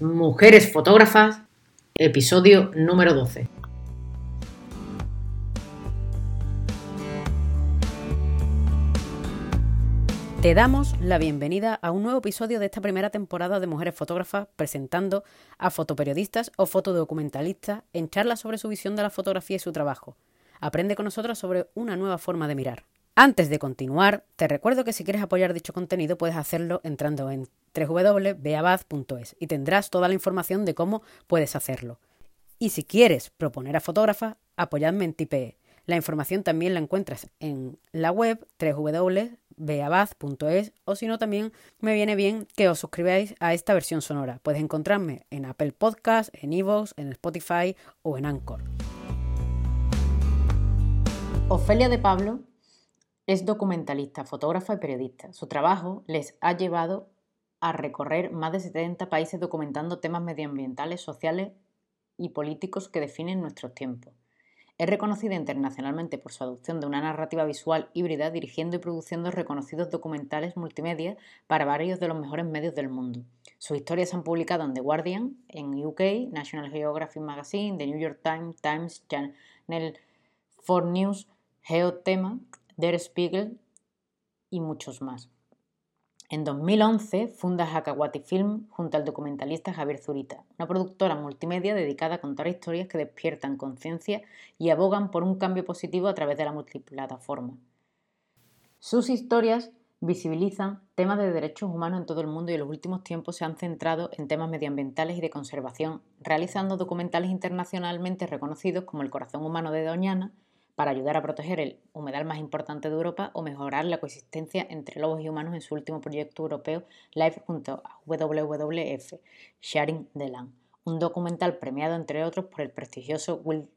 Mujeres Fotógrafas, episodio número 12. Te damos la bienvenida a un nuevo episodio de esta primera temporada de Mujeres Fotógrafas, presentando a fotoperiodistas o fotodocumentalistas en charlas sobre su visión de la fotografía y su trabajo. Aprende con nosotros sobre una nueva forma de mirar. Antes de continuar, te recuerdo que si quieres apoyar dicho contenido puedes hacerlo entrando en www.beavaz.es y tendrás toda la información de cómo puedes hacerlo. Y si quieres proponer a fotógrafas, apoyadme en Tipee. La información también la encuentras en la web www.beavaz.es, o si no, también me viene bien que os suscribáis a esta versión sonora. Puedes encontrarme en Apple Podcast, en iVoox, en Spotify o en Anchor. Ofelia de Pablo es documentalista, fotógrafa y periodista. Su trabajo les ha llevado a recorrer más de 70 países documentando temas medioambientales, sociales y políticos que definen nuestros tiempos. Es reconocida internacionalmente por su adopción de una narrativa visual híbrida, dirigiendo y produciendo reconocidos documentales multimedia para varios de los mejores medios del mundo. Sus historias se han publicado en The Guardian, en UK, National Geographic Magazine, The New York Times, Times Channel 4 News, Geotema, Der Spiegel y muchos más. En 2011 funda Hakawati Film junto al documentalista Javier Zurita, una productora multimedia dedicada a contar historias que despiertan conciencia y abogan por un cambio positivo a través de la multiplataforma. Sus historias visibilizan temas de derechos humanos en todo el mundo y en los últimos tiempos se han centrado en temas medioambientales y de conservación, realizando documentales internacionalmente reconocidos como El corazón humano de Doñana, para ayudar a proteger el humedal más importante de Europa, o mejorar la coexistencia entre lobos y humanos en su último proyecto europeo, LIFE junto a WWF, Sharing the Land, un documental premiado, entre otros, por el prestigioso Wild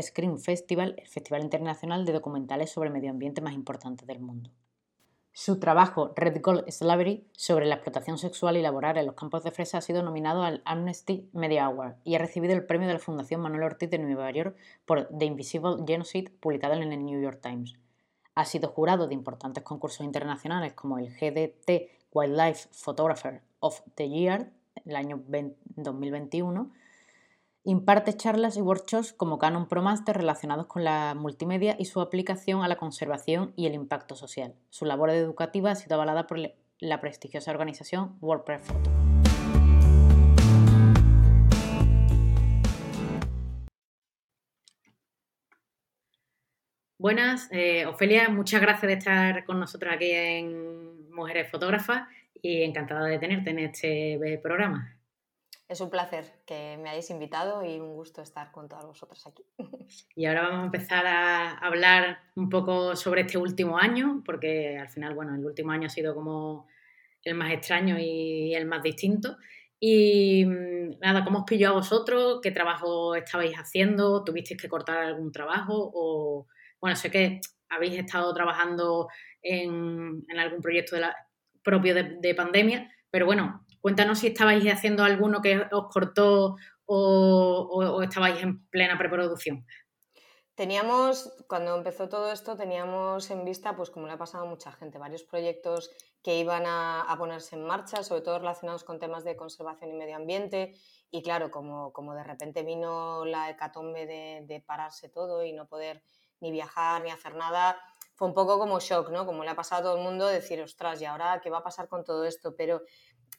Screen Festival, el festival internacional de documentales sobre el medio ambiente más importante del mundo. Su trabajo, Red Gold Slavery, sobre la explotación sexual y laboral en los campos de fresa, ha sido nominado al Amnesty Media Award y ha recibido el premio de la Fundación Manuel Ortiz de Nueva York por The Invisible Genocide, publicado en el New York Times. Ha sido jurado de importantes concursos internacionales como el GDT Wildlife Photographer of the Year, el año 2021, Imparte charlas y workshops como Canon Pro Master relacionados con la multimedia y su aplicación a la conservación y el impacto social. Su labor educativa ha sido avalada por la prestigiosa organización World Press Photo. Buenas, Ofelia, muchas gracias de estar con nosotros aquí en Mujeres Fotógrafas y encantada de tenerte en este programa. Es un placer que me hayáis invitado y un gusto estar con todas vosotras aquí. Y ahora vamos a empezar a hablar un poco sobre este último año, porque al final, bueno, el último año ha sido como el más extraño y el más distinto. Y nada, ¿cómo os pilló a vosotros? ¿Qué trabajo estabais haciendo? ¿Tuvisteis que cortar algún trabajo? O bueno, sé que habéis estado trabajando en algún proyecto propio de pandemia, pero bueno, cuéntanos si estabais haciendo alguno que os cortó o estabais en plena preproducción. Cuando empezó todo esto, teníamos en vista, pues como le ha pasado a mucha gente, varios proyectos que iban a ponerse en marcha, sobre todo relacionados con temas de conservación y medio ambiente. Y claro, como de repente vino la hecatombe de pararse todo y no poder ni viajar ni hacer nada, fue un poco como shock, ¿no? Como le ha pasado a todo el mundo, decir, ostras, ¿y ahora qué va a pasar con todo esto? Pero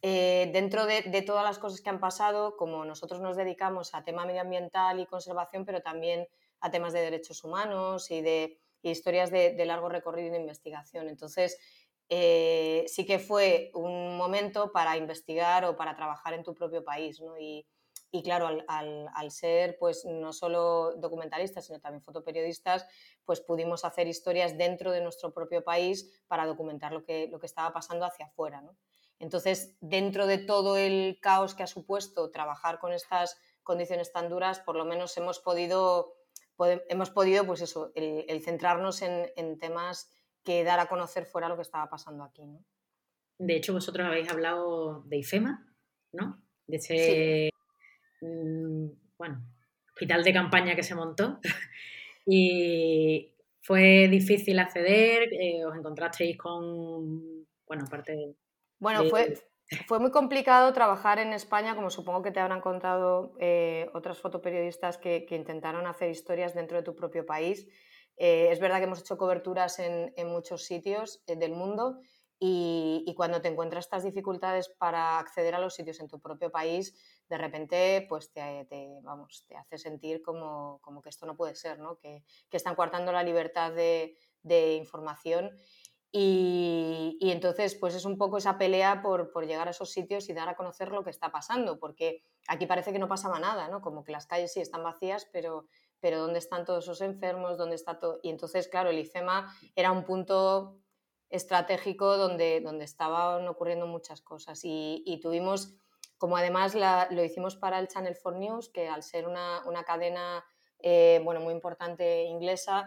dentro de todas las cosas que han pasado, como nosotros nos dedicamos a tema medioambiental y conservación, pero también a temas de derechos humanos y de historias de largo recorrido de investigación. Entonces, sí que fue un momento para investigar o para trabajar en tu propio país, ¿no? Y claro, al ser pues no solo documentalistas, sino también fotoperiodistas, pues pudimos hacer historias dentro de nuestro propio país para documentar lo que estaba pasando hacia afuera, ¿no? Entonces, dentro de todo el caos que ha supuesto trabajar con estas condiciones tan duras, por lo menos hemos podido pues eso, el centrarnos en temas que dar a conocer fuera lo que estaba pasando aquí, ¿no? De hecho, vosotros habéis hablado de IFEMA, ¿no? De ese hospital de campaña que se montó. Y fue difícil acceder, os encontrasteis con, aparte de... Bueno, fue, Fue muy complicado trabajar en España, como supongo que te habrán contado otras fotoperiodistas que intentaron hacer historias dentro de tu propio país. Es verdad que hemos hecho coberturas en muchos sitios del mundo y cuando te encuentras estas dificultades para acceder a los sitios en tu propio país, de repente pues te hace sentir como que esto no puede ser, ¿no? Que están coartando la libertad de información. Y entonces pues es un poco esa pelea por llegar a esos sitios y dar a conocer lo que está pasando, porque aquí parece que no pasaba nada, ¿no? Como que las calles sí están vacías, pero ¿dónde están todos esos enfermos? ¿Dónde está todo? Y entonces, claro, el IFEMA era un punto estratégico donde estaban ocurriendo muchas cosas y tuvimos, como además lo hicimos para el Channel 4 News, que al ser una cadena muy importante inglesa,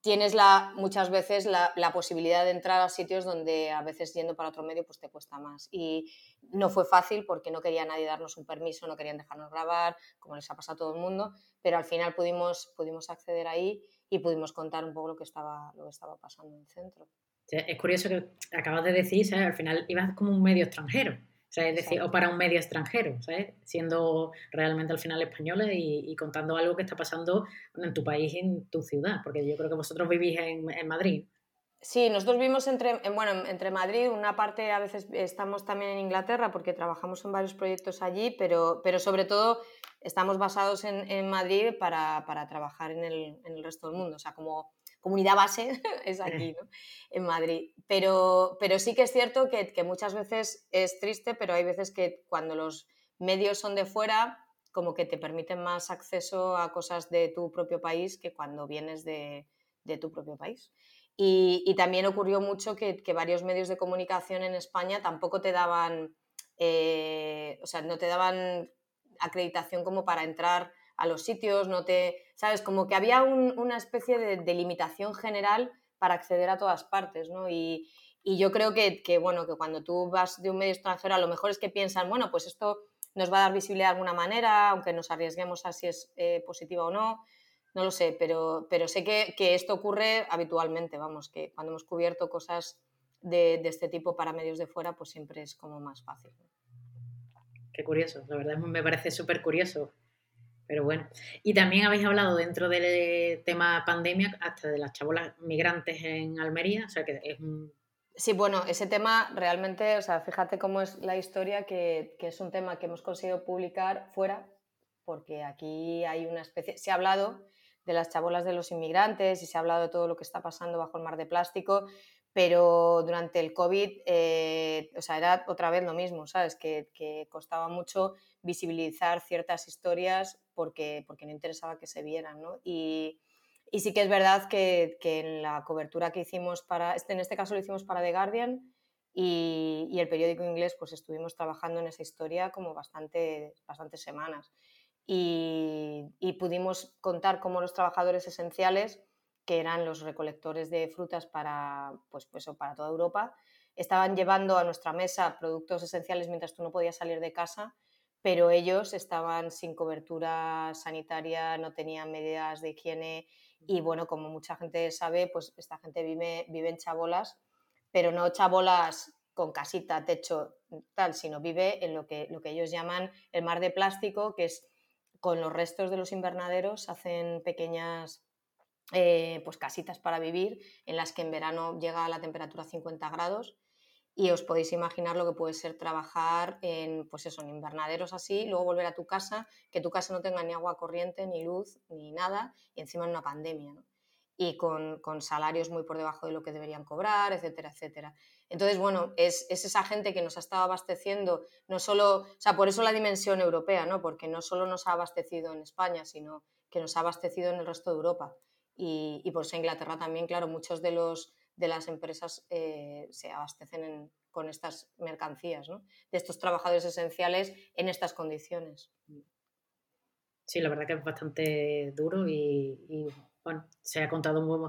tienes muchas veces la posibilidad de entrar a sitios donde a veces yendo para otro medio pues te cuesta más. Y no fue fácil porque no quería nadie darnos un permiso, no querían dejarnos grabar, como les ha pasado a todo el mundo, pero al final pudimos acceder ahí y pudimos contar un poco lo que estaba pasando en el centro. Es curioso que acabas de decir, ¿sabes? Al final ibas como un medio extranjero, ¿sabes? Es decir, o para un medio extranjero, ¿sabes? Siendo realmente al final españoles y contando algo que está pasando en tu país, en tu ciudad, porque yo creo que vosotros vivís en Madrid. Sí, nosotros vivimos entre Madrid, una parte a veces estamos también en Inglaterra porque trabajamos en varios proyectos allí, pero sobre todo estamos basados en Madrid para trabajar en el resto del mundo, o sea, como comunidad base es aquí, ¿no? En Madrid. Pero sí que es cierto que muchas veces es triste, pero hay veces que cuando los medios son de fuera, como que te permiten más acceso a cosas de tu propio país que cuando vienes de tu propio país. Y también ocurrió mucho que varios medios de comunicación en España tampoco te daban, no te daban acreditación como para entrar a los sitios, no te... ¿Sabes? Como que había una especie de limitación general para acceder a todas partes, ¿no? Y yo creo que cuando tú vas de un medio extranjero, a lo mejor es que piensan, bueno, pues esto nos va a dar visibilidad de alguna manera, aunque nos arriesguemos a si es positiva o no, no lo sé, pero sé que esto ocurre habitualmente, vamos, que cuando hemos cubierto cosas de este tipo para medios de fuera, pues siempre es como más fácil, ¿no? Qué curioso, la verdad me parece súper curioso. Pero bueno, y también habéis hablado dentro del tema pandemia hasta de las chabolas migrantes en Almería, o sea que es un... Sí, bueno, ese tema realmente, o sea, fíjate cómo es la historia, que es un tema que hemos conseguido publicar fuera, porque aquí hay una especie... Se ha hablado de las chabolas de los inmigrantes y se ha hablado de todo lo que está pasando bajo el mar de plástico, pero durante el COVID, era otra vez lo mismo, ¿sabes? Que costaba mucho visibilizar ciertas historias porque no interesaba que se vieran, ¿no? Y sí que es verdad que en la cobertura que hicimos en este caso lo hicimos para The Guardian y el periódico inglés, pues estuvimos trabajando en esa historia como bastantes semanas y pudimos contar cómo los trabajadores esenciales, que eran los recolectores de frutas para toda Europa, estaban llevando a nuestra mesa productos esenciales mientras tú no podías salir de casa, pero ellos estaban sin cobertura sanitaria, no tenían medidas de higiene y, bueno, como mucha gente sabe, pues esta gente vive en chabolas, pero no chabolas con casita, techo, tal, sino vive en lo que ellos llaman el mar de plástico, que es con los restos de los invernaderos hacen pequeñas casitas para vivir, en las que en verano llega a la temperatura 50 grados. Y os podéis imaginar lo que puede ser trabajar en invernaderos así, luego volver a tu casa, que tu casa no tenga ni agua corriente, ni luz, ni nada, y encima en una pandemia, ¿no? Y con salarios muy por debajo de lo que deberían cobrar, etcétera, etcétera. Entonces, bueno, es esa gente que nos ha estado abasteciendo, no solo, o sea, por eso la dimensión europea, ¿no? Porque no solo nos ha abastecido en España, sino que nos ha abastecido en el resto de Europa. Y por eso Inglaterra también, claro, muchos de las empresas se abastecen con estas mercancías, ¿no? De estos trabajadores esenciales en estas condiciones. Sí, la verdad que es bastante duro y se ha contado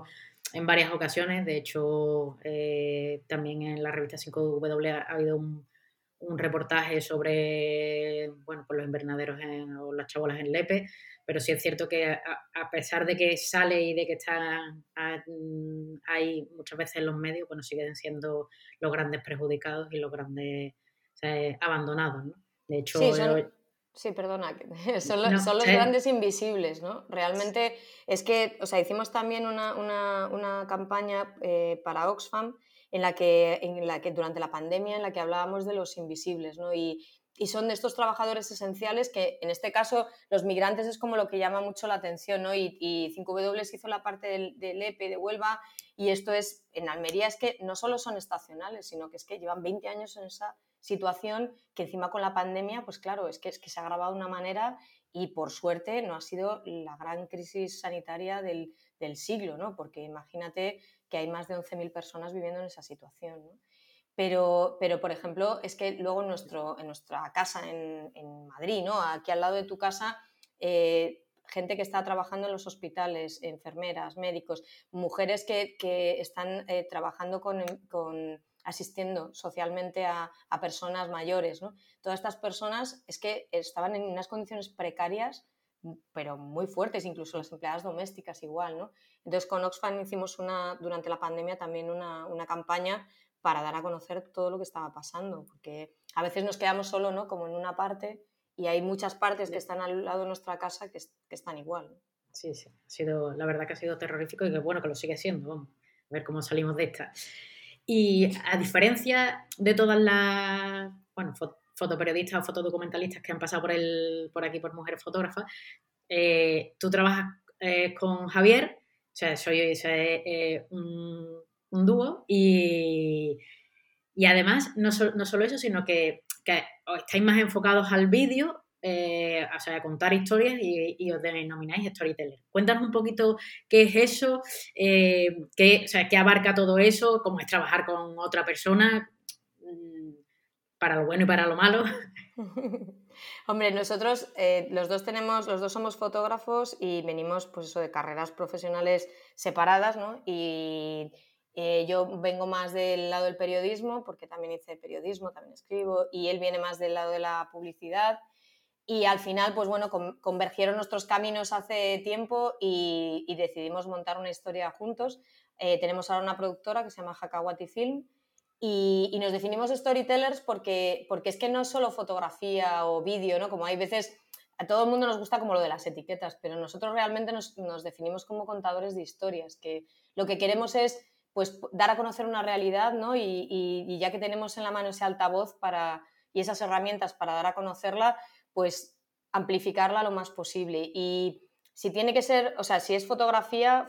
en varias ocasiones. De hecho, también en la revista 5W ha habido un reportaje sobre los invernaderos o las chabolas en Lepe, pero sí es cierto que a pesar de que sale y de que está ahí muchas veces en los medios, siguen siendo los grandes perjudicados y los grandes abandonados, ¿no? De hecho... Sí, son los grandes invisibles, ¿no? Realmente es que, o sea, hicimos también una campaña para Oxfam en la que durante la pandemia en la que hablábamos de los invisibles, ¿no? Y son de estos trabajadores esenciales que, en este caso, los migrantes es como lo que llama mucho la atención, ¿no? Y 5W hizo la parte del EPE de Huelva, y esto es, en Almería, es que no solo son estacionales, sino que es que llevan 20 años en esa situación que encima con la pandemia, pues claro, es que se ha agravado de una manera y, por suerte, no ha sido la gran crisis sanitaria del siglo, ¿no? Porque imagínate que hay más de 11.000 personas viviendo en esa situación, ¿no? Pero, por ejemplo, es que luego en nuestra casa en Madrid, ¿no? Aquí al lado de tu casa, gente que está trabajando en los hospitales, enfermeras, médicos, mujeres que están trabajando asistiendo socialmente a personas mayores, ¿no? Todas estas personas es que estaban en unas condiciones precarias, pero muy fuertes, incluso las empleadas domésticas igual, ¿no? Entonces, con Oxfam hicimos durante la pandemia también una campaña para dar a conocer todo lo que estaba pasando, porque a veces nos quedamos solo, ¿no? Como en una parte, y hay muchas partes que están al lado de nuestra casa que están igual. Sí, sí, la verdad que ha sido terrorífico y que bueno, que lo sigue siendo, vamos, a ver cómo salimos de esta. Y a diferencia de todas las, bueno, fotoperiodistas o fotodocumentalistas que han pasado por aquí por Mujeres Fotógrafas, tú trabajas con Javier, o sea, un dúo, y además no solo eso, sino que estáis más enfocados al vídeo, o sea, a contar historias, y os denomináis storyteller. Cuéntanos un poquito qué es eso, qué abarca todo eso, cómo es trabajar con otra persona, para lo bueno y para lo malo. Hombre, nosotros los dos somos fotógrafos y venimos, pues eso, de carreras profesionales separadas, ¿no? Y yo vengo más del lado del periodismo, porque también hice periodismo, también escribo, y él viene más del lado de la publicidad, y al final, pues bueno, convergieron nuestros caminos hace tiempo y decidimos montar una historia juntos. Tenemos ahora una productora que se llama Hakawati Film, y nos definimos storytellers porque es que no es solo fotografía o vídeo, ¿no? Como hay veces, a todo el mundo nos gusta como lo de las etiquetas, pero nosotros realmente nos definimos como contadores de historias, que lo que queremos es pues dar a conocer una realidad, ¿no? Y ya que tenemos en la mano ese altavoz y esas herramientas para dar a conocerla, pues amplificarla lo más posible. Y si tiene que ser, o sea, si es fotografía,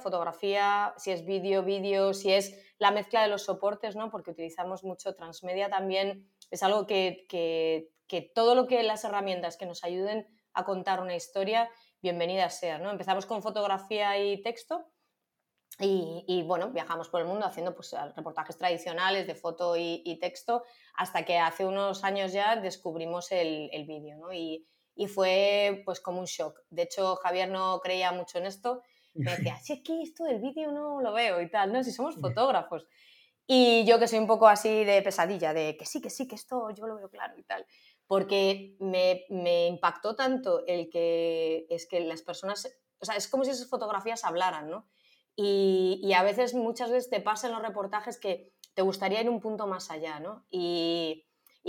si es vídeo, si es la mezcla de los soportes, ¿no? Porque utilizamos mucho transmedia también, es algo que todo lo que las herramientas que nos ayuden a contar una historia, bienvenida sea, ¿no? Empezamos con fotografía y texto, y bueno, viajamos por el mundo haciendo pues reportajes tradicionales de foto y texto, hasta que hace unos años ya descubrimos el vídeo, ¿no? Y fue pues como un shock. De hecho, Javier no creía mucho en esto, me decía, si es que esto del vídeo no lo veo y tal, ¿no? Si somos fotógrafos. Y yo, que soy un poco así de pesadilla, de que sí, que esto yo lo veo claro y tal, porque me impactó tanto el que es que las personas, o sea, es como si esas fotografías hablaran, ¿no? Y a veces, muchas veces te pasan los reportajes que te gustaría ir un punto más allá, ¿no? Y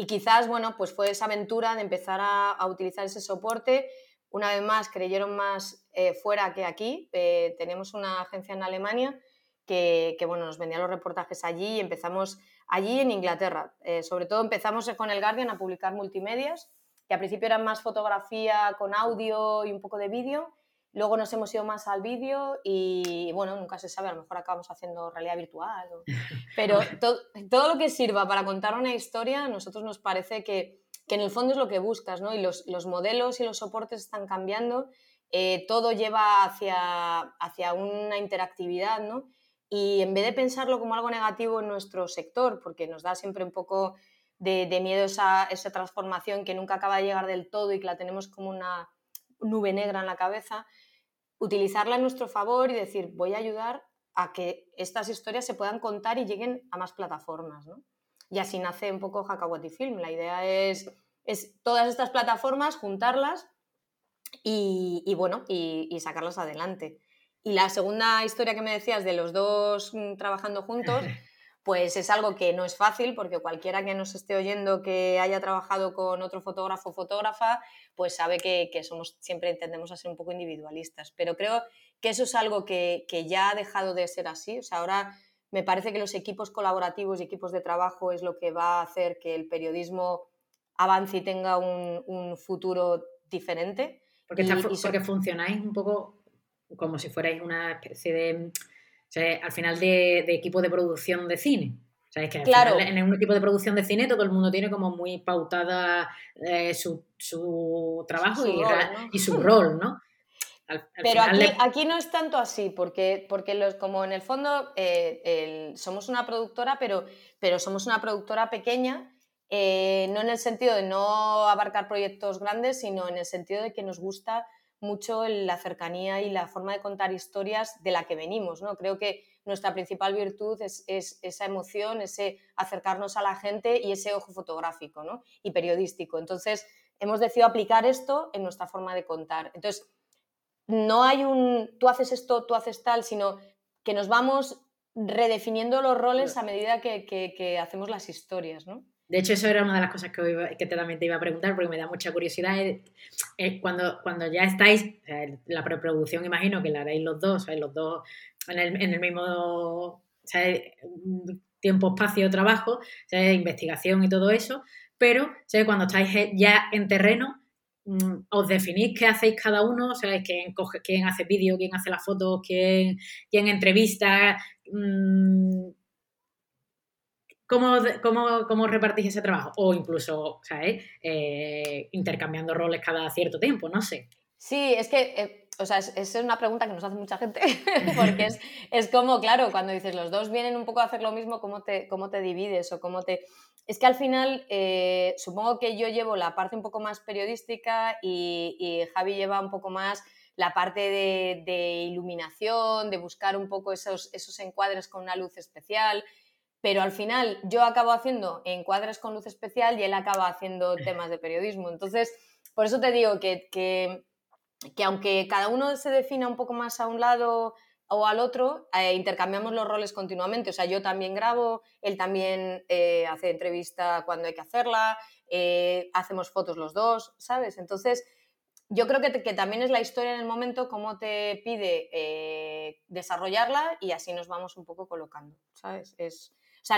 quizás, bueno, pues fue esa aventura de empezar a utilizar ese soporte. Una vez más, creyeron más fuera que aquí. Tenemos una agencia en Alemania que bueno, nos vendía los reportajes allí, y empezamos allí en Inglaterra. Sobre todo empezamos con el Guardian a publicar multimedias, que al principio eran más fotografía con audio y un poco de vídeo. Luego nos hemos ido más al vídeo y, bueno, nunca se sabe, a lo mejor acabamos haciendo realidad virtual. Pero todo lo que sirva para contar una historia, a nosotros nos parece que en el fondo es lo que buscas, ¿no? Y los modelos y los soportes están cambiando, todo lleva hacia una interactividad, ¿no? Y en vez de pensarlo como algo negativo en nuestro sector, porque nos da siempre un poco de miedo esa transformación que nunca acaba de llegar del todo y que la tenemos como una nube negra en la cabeza, utilizarla a nuestro favor y decir, voy a ayudar a que estas historias se puedan contar y lleguen a más plataformas, ¿no? Y así nace un poco Hakawati Film. La idea es todas estas plataformas, juntarlas y bueno, y sacarlas adelante. Y la segunda historia que me decías de los dos trabajando juntos, pues es algo que no es fácil, porque cualquiera que nos esté oyendo que haya trabajado con otro fotógrafo o fotógrafa, pues sabe que somos, siempre tendemos a ser un poco individualistas, pero creo que eso es algo que ya ha dejado de ser así. O sea, ahora me parece que los equipos colaborativos y equipos de trabajo es lo que va a hacer que el periodismo avance y tenga un futuro diferente. Porque funcionáis un poco como si fuerais una especie de... O sea, al final de equipo de producción de cine. O sea, es que al final, en un equipo de producción de cine todo el mundo tiene como muy pautada su trabajo y su rol, ¿no? Pero aquí no es tanto así, porque como en el fondo somos una productora, pero somos una productora pequeña, no en el sentido de no abarcar proyectos grandes, sino en el sentido de que nos gusta mucho la cercanía y la forma de contar historias de la que venimos, ¿no? Creo que nuestra principal virtud es esa emoción, ese acercarnos a la gente y ese ojo fotográfico, ¿no? Y periodístico. Entonces, hemos decidido aplicar esto en nuestra forma de contar. Entonces, no hay tú haces esto, tú haces tal, sino que nos vamos redefiniendo los roles a medida que hacemos las historias, ¿no? De hecho, eso era una de las cosas que también te iba a preguntar, porque me da mucha curiosidad. Cuando ya estáis, la preproducción imagino que la haréis los dos en el mismo tiempo, espacio, trabajo, investigación y todo eso, pero cuando estáis ya en terreno, os definís qué hacéis cada uno, quién hace vídeo, quién hace las fotos, quién entrevista... ¿Cómo repartís ese trabajo? O incluso, ¿sabes? Intercambiando roles cada cierto tiempo, no sé. Sí, es que, es una pregunta que nos hace mucha gente, porque es como, claro, cuando dices los dos vienen un poco a hacer lo mismo, ¿cómo te divides? Es que al final, supongo que yo llevo la parte un poco más periodística y Javi lleva un poco más la parte de iluminación, de buscar un poco esos encuadres con una luz especial... Pero al final yo acabo haciendo encuadres con luz especial y él acaba haciendo temas de periodismo. Entonces, por eso te digo que aunque cada uno se defina un poco más a un lado o al otro, intercambiamos los roles continuamente. O sea, yo también grabo, él también hace entrevista cuando hay que hacerla, hacemos fotos los dos, ¿sabes? Entonces... Yo creo que también es la historia en el momento, cómo te pide desarrollarla, y así nos vamos un poco colocando, ¿sabes?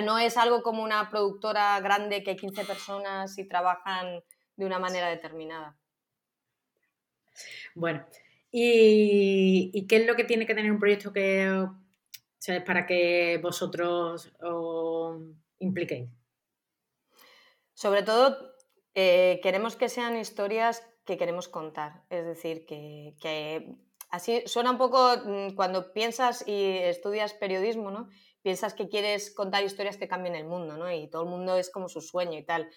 No es algo como una productora grande que hay 15 personas y trabajan de una manera determinada. Bueno, ¿y qué es lo que tiene que tener un proyecto para que vosotros os impliquéis? Sobre todo, queremos que sean historias que queremos contar, es decir, que así suena un poco cuando piensas y estudias periodismo, ¿no? Piensas que quieres contar historias que cambien el mundo, ¿no? Y todo el mundo es como su sueño y tal.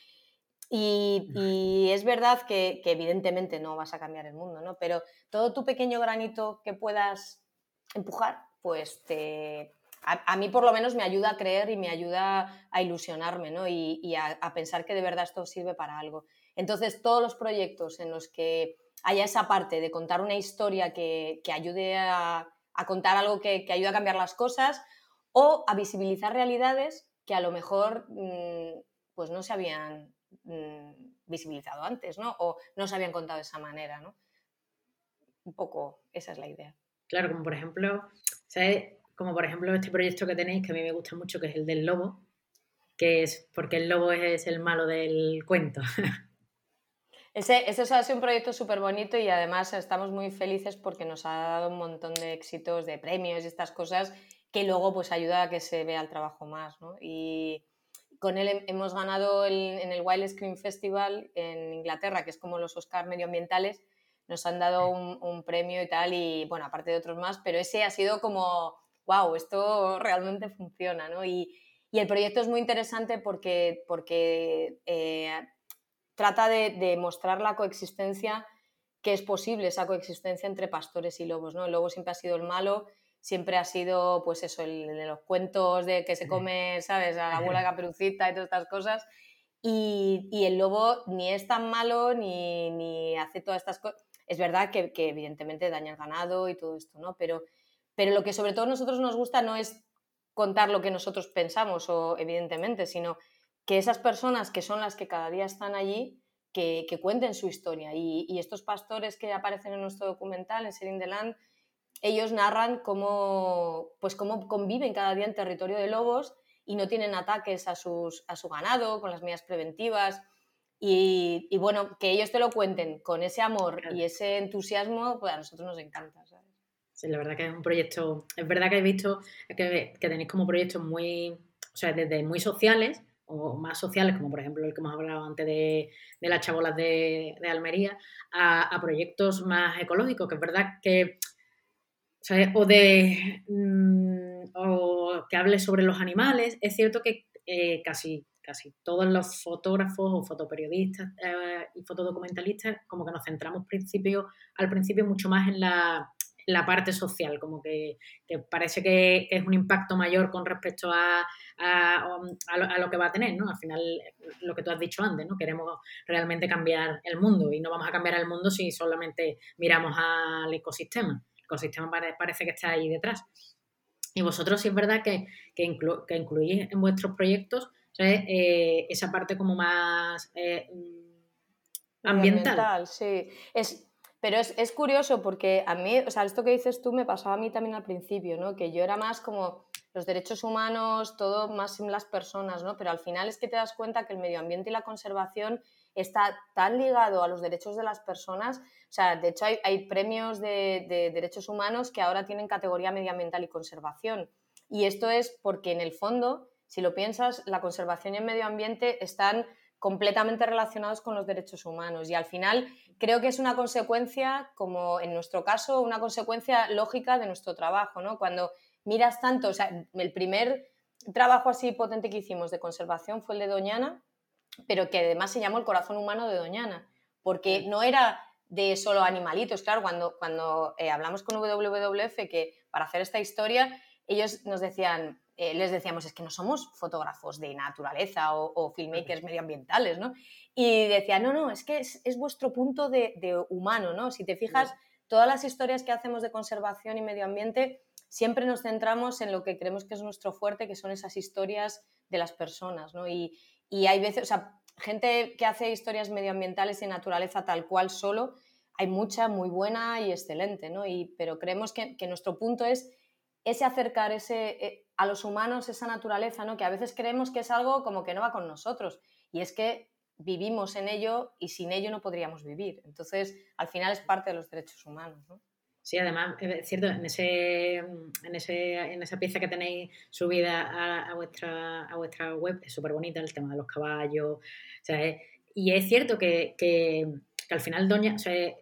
Y es verdad que evidentemente no vas a cambiar el mundo, ¿no? Pero todo tu pequeño granito que puedas empujar, pues a mí por lo menos me ayuda a creer y me ayuda a ilusionarme, ¿no? Y a pensar que de verdad esto sirve para algo. Entonces, todos los proyectos en los que haya esa parte de contar una historia que ayude a contar algo que ayude a cambiar las cosas o a visibilizar realidades que a lo mejor pues no se habían visibilizado antes, ¿no? O no se habían contado de esa manera, ¿no? Un poco esa es la idea. Claro, como por ejemplo este proyecto que tenéis, que a mí me gusta mucho, que es el del lobo, que es porque el lobo es el malo del cuento. Ese ha sido un proyecto súper bonito y además estamos muy felices porque nos ha dado un montón de éxitos, de premios y estas cosas que luego pues ayuda a que se vea el trabajo más, ¿no? Y con él hemos ganado en el Wild Screen Festival en Inglaterra, que es como los Oscar medioambientales, nos han dado un premio y tal, y bueno, aparte de otros más, pero ese ha sido como, wow, esto realmente funciona, ¿no? Y el proyecto es muy interesante porque trata de mostrar la coexistencia, que es posible esa coexistencia entre pastores y lobos, ¿no? El lobo siempre ha sido el malo, siempre ha sido, pues eso, el de los cuentos de que se come, ¿sabes?, a la abuela de Caperucita y todas estas cosas. Y el lobo ni es tan malo ni hace todas estas cosas. Es verdad que evidentemente daña el ganado y todo esto, ¿no? Pero lo que sobre todo a nosotros nos gusta no es contar lo que nosotros pensamos, o evidentemente, sino que esas personas que son las que cada día están allí, que cuenten su historia. Y estos pastores que aparecen en nuestro documental, en Sharing the Land, ellos narran cómo conviven cada día en territorio de lobos y no tienen ataques a su ganado, con las medidas preventivas. Y bueno, que ellos te lo cuenten con ese amor y ese entusiasmo, pues a nosotros nos encanta, ¿sabes? Sí, la verdad que es un proyecto... Es verdad que he visto que tenéis como proyectos muy... O sea, desde muy sociales o más sociales, como por ejemplo el que hemos hablado antes de las chabolas de Almería, a proyectos más ecológicos, que es verdad que... O sea, o que hable sobre los animales. Es cierto que casi todos los fotógrafos o fotoperiodistas y fotodocumentalistas como que nos centramos al principio mucho más en la parte social, como que parece que es un impacto mayor con respecto a lo que va a tener, ¿no? Al final, lo que tú has dicho antes, ¿no? Queremos realmente cambiar el mundo y no vamos a cambiar el mundo si solamente miramos al ecosistema. El ecosistema parece que está ahí detrás. Y vosotros sí es verdad que incluís en vuestros proyectos, ¿sabes? Esa parte como más ambiental. Sí, pero es curioso porque a mí, o sea, esto que dices tú me pasaba a mí también al principio, ¿no? Que yo era más como los derechos humanos, todo más en las personas, ¿no? Pero al final es que te das cuenta que el medio ambiente y la conservación está tan ligado a los derechos de las personas. O sea, de hecho hay premios de derechos humanos que ahora tienen categoría medioambiental y conservación. Y esto es porque en el fondo, si lo piensas, la conservación y el medio ambiente están completamente relacionados con los derechos humanos. Y al final creo que es una consecuencia, como en nuestro caso, una consecuencia lógica de nuestro trabajo, ¿no? Cuando miras tanto, o sea, el primer trabajo así potente que hicimos de conservación fue el de Doñana, pero que además se llamó El corazón humano de Doñana, porque no era de solo animalitos. Claro, cuando hablamos con WWF, que para hacer esta historia, ellos nos decían, les decíamos, es que no somos fotógrafos de naturaleza o filmmakers medioambientales, ¿no? Y decían, no, es que es vuestro punto de humano, ¿no? Si te fijas, todas las historias que hacemos de conservación y medio ambiente siempre nos centramos en lo que creemos que es nuestro fuerte, que son esas historias de las personas, ¿no? Y hay veces, o sea, gente que hace historias medioambientales y naturaleza tal cual solo, hay mucha, muy buena y excelente, ¿no? Pero creemos que nuestro punto es ese acercar a los humanos esa naturaleza, ¿no? Que a veces creemos que es algo como que no va con nosotros. Y es que vivimos en ello y sin ello no podríamos vivir. Entonces, al final es parte de los derechos humanos, ¿no? Sí, además, es cierto, en esa pieza que tenéis subida a vuestra web, es súper bonita el tema de los caballos, o sea, y es cierto que al final Doñana es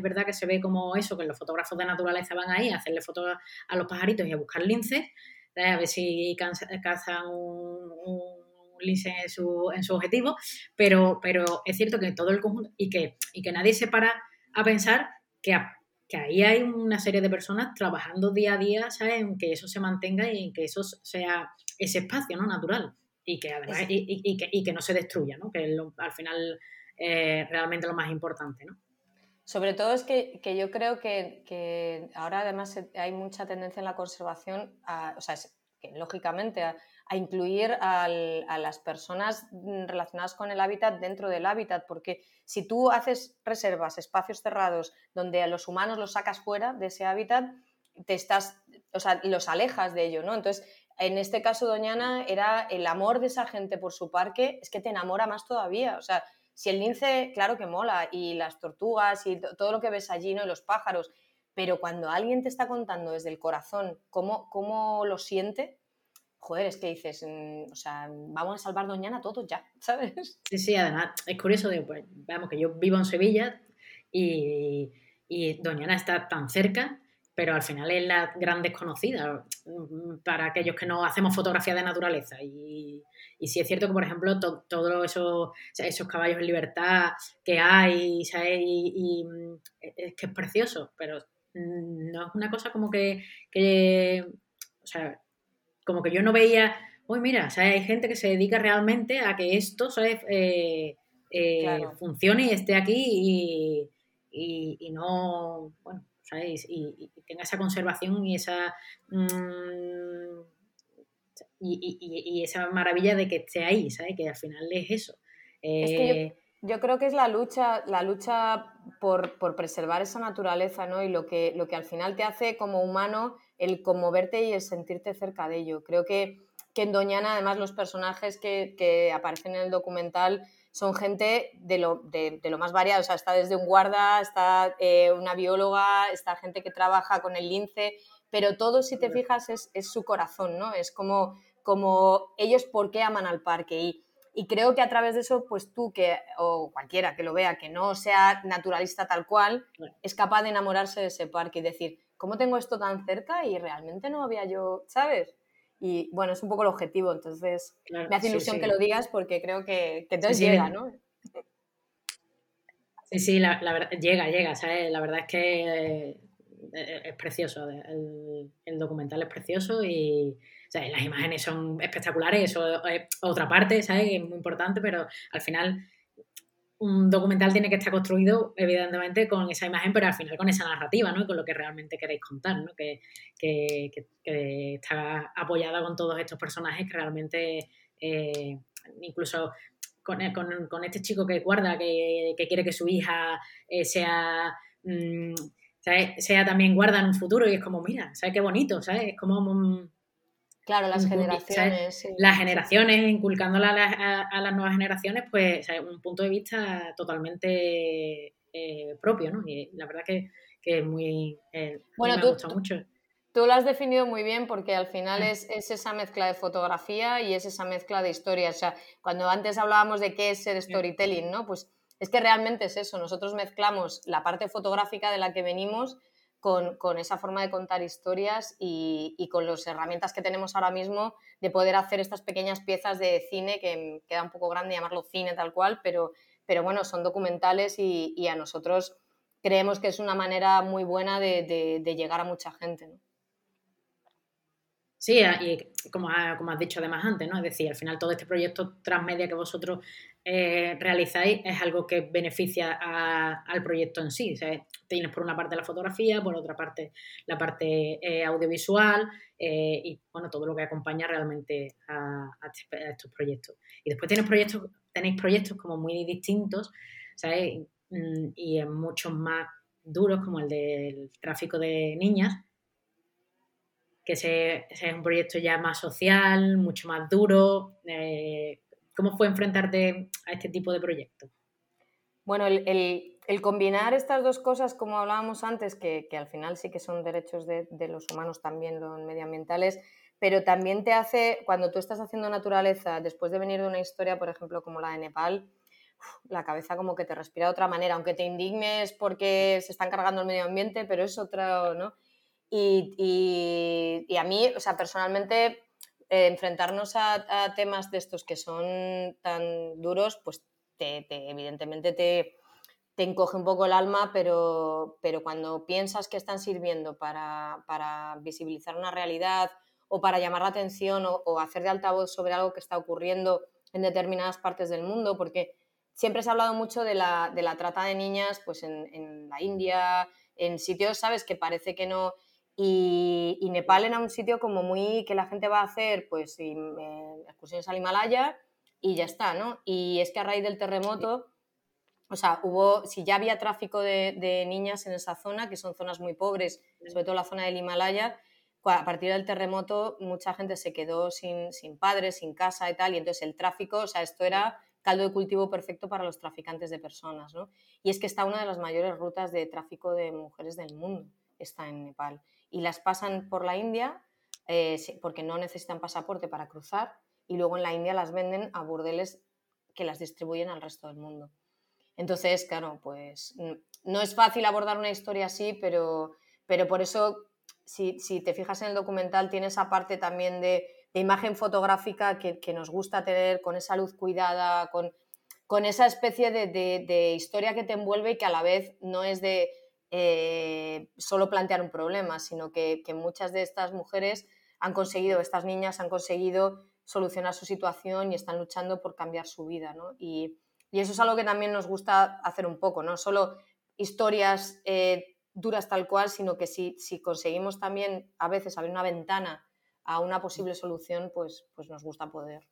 verdad que se ve como eso, que los fotógrafos de naturaleza van ahí a hacerle fotos a los pajaritos y a buscar linces, ¿sabes? A ver si cazan un lince en su objetivo, pero es cierto que todo el conjunto, y que nadie se para a pensar que ahí hay una serie de personas trabajando día a día, ¿sabes? En que eso se mantenga y en que eso sea ese espacio, ¿no? Natural, y que además y que no se destruya, ¿no? Que es al final realmente lo más importante, ¿no? Sobre todo es que yo creo que ahora además hay mucha tendencia en la conservación lógicamente a incluir a las personas relacionadas con el hábitat dentro del hábitat, porque si tú haces reservas, espacios cerrados donde a los humanos los sacas fuera de ese hábitat, los alejas de ello, ¿no? Entonces, en este caso Doñana era el amor de esa gente por su parque, es que te enamora más todavía, o sea, si el lince, claro que mola, y las tortugas y todo lo que ves allí, ¿no? Y los pájaros, pero cuando alguien te está contando desde el corazón cómo lo siente, joder, es que dices, o sea, vamos a salvar Doñana todos ya, ¿sabes? Sí, además, es curioso, pues, vamos, que yo vivo en Sevilla y Doñana está tan cerca, pero al final es la gran desconocida para aquellos que no hacemos fotografía de naturaleza. Y sí es cierto que, por ejemplo, todo eso, o sea, esos caballos en libertad que hay, ¿sabes? Y es que es precioso, pero no es una cosa como que o sea, como que yo no veía, uy, mira, ¿sabes? Hay gente que se dedica realmente a que esto, ¿sabes? Funcione y esté aquí y no, bueno, ¿sabéis? Y tenga esa conservación y esa y esa maravilla de que esté ahí, ¿sabes? Que al final es eso. Es que yo creo que es la lucha por preservar esa naturaleza, ¿no? Y lo que al final te hace como humano el conmoverte y el sentirte cerca de ello. Creo que en Doñana, además, los personajes que aparecen en el documental son gente de lo más variado. O sea, está desde un guarda, está una bióloga, está gente que trabaja con el lince, pero todo, si te fijas, es su corazón, ¿no? Es como ellos por qué aman al parque. Y creo que a través de eso, pues tú o cualquiera que lo vea, que no sea naturalista tal cual, es capaz de enamorarse de ese parque y decir, ¿cómo tengo esto tan cerca? Y realmente no había yo, ¿sabes? Y bueno, es un poco el objetivo, entonces claro, me hace ilusión que lo digas porque creo que todo llega, ¿no? Sí, la verdad, llega, ¿sabes? La verdad es que es precioso, el documental es precioso y... O sea, las imágenes son espectaculares, eso es otra parte, ¿sabes? Es muy importante, pero al final un documental tiene que estar construido, evidentemente, con esa imagen, pero al final con esa narrativa, ¿no? Y con lo que realmente queréis contar, ¿no? Que está apoyada con todos estos personajes que realmente, incluso con este chico que guarda, que quiere que su hija sea... sea también guarda en un futuro, y es como, mira, ¿sabes? Qué bonito, ¿sabes? Es como... Claro, las generaciones. Sí. Las generaciones, inculcándolas a las nuevas generaciones, pues, ¿sabes? Un punto de vista totalmente propio, ¿no? Y la verdad que es muy... bueno, me gusta mucho. Tú lo has definido muy bien porque al final es esa mezcla de fotografía y es esa mezcla de historia. O sea, cuando antes hablábamos de qué es ser storytelling, ¿no? Pues es que realmente es eso. Nosotros mezclamos la parte fotográfica de la que venimos con esa forma de contar historias y con las herramientas que tenemos ahora mismo de poder hacer estas pequeñas piezas de cine, que queda un poco grande llamarlo cine tal cual, pero bueno, son documentales y a nosotros creemos que es una manera muy buena de llegar a mucha gente, ¿no? Sí, y como has dicho además antes, ¿no? Es decir, al final todo este proyecto transmedia que vosotros realizáis es algo que beneficia al proyecto en sí. O sea, tienes por una parte la fotografía, por otra parte la parte audiovisual y bueno, todo lo que acompaña realmente a estos proyectos. Y después tenéis proyectos como muy distintos, ¿sabes? Y muchos más duros, como el del tráfico de niñas, que ese es un proyecto ya más social, mucho más duro. ¿Cómo fue enfrentarte a este tipo de proyectos? Bueno, el combinar estas dos cosas, como hablábamos antes, que al final sí que son derechos de los humanos también, los medioambientales, pero también te hace, cuando tú estás haciendo naturaleza, después de venir de una historia, por ejemplo, como la de Nepal, la cabeza como que te respira de otra manera, aunque te indignes porque se están cargando el medio ambiente, pero es otra, ¿no? Y a mí, o sea, personalmente, enfrentarnos a temas de estos que son tan duros, pues evidentemente te encoge un poco el alma, pero cuando piensas que están sirviendo para visibilizar una realidad o para llamar la atención o hacer de altavoz sobre algo que está ocurriendo en determinadas partes del mundo, porque siempre se ha hablado mucho de la trata de niñas, pues en la India, en sitios, ¿sabes?, que parece que no... Y Nepal era un sitio como muy... que la gente va a hacer, pues, excursiones al Himalaya y ya está, ¿no? Y es que a raíz del terremoto, o sea, si ya había tráfico de niñas en esa zona, que son zonas muy pobres, sobre todo la zona del Himalaya, a partir del terremoto mucha gente se quedó sin padres, sin casa y tal, y entonces el tráfico, o sea, esto era caldo de cultivo perfecto para los traficantes de personas, ¿no? Y es que está una de las mayores rutas de tráfico de mujeres del mundo, está en Nepal. Y las pasan por la India porque no necesitan pasaporte para cruzar, y luego en la India las venden a burdeles que las distribuyen al resto del mundo. Entonces, claro, pues no es fácil abordar una historia así, pero por eso, si te fijas en el documental, tiene esa parte también de imagen fotográfica que nos gusta tener, con esa luz cuidada, con esa especie de historia que te envuelve y que a la vez no es de... solo plantear un problema, sino que muchas de estas mujeres estas niñas han conseguido solucionar su situación y están luchando por cambiar su vida, ¿no? Y eso es algo que también nos gusta hacer un poco, no solo historias duras tal cual, sino que si conseguimos también a veces abrir una ventana a una posible solución, pues nos gusta poder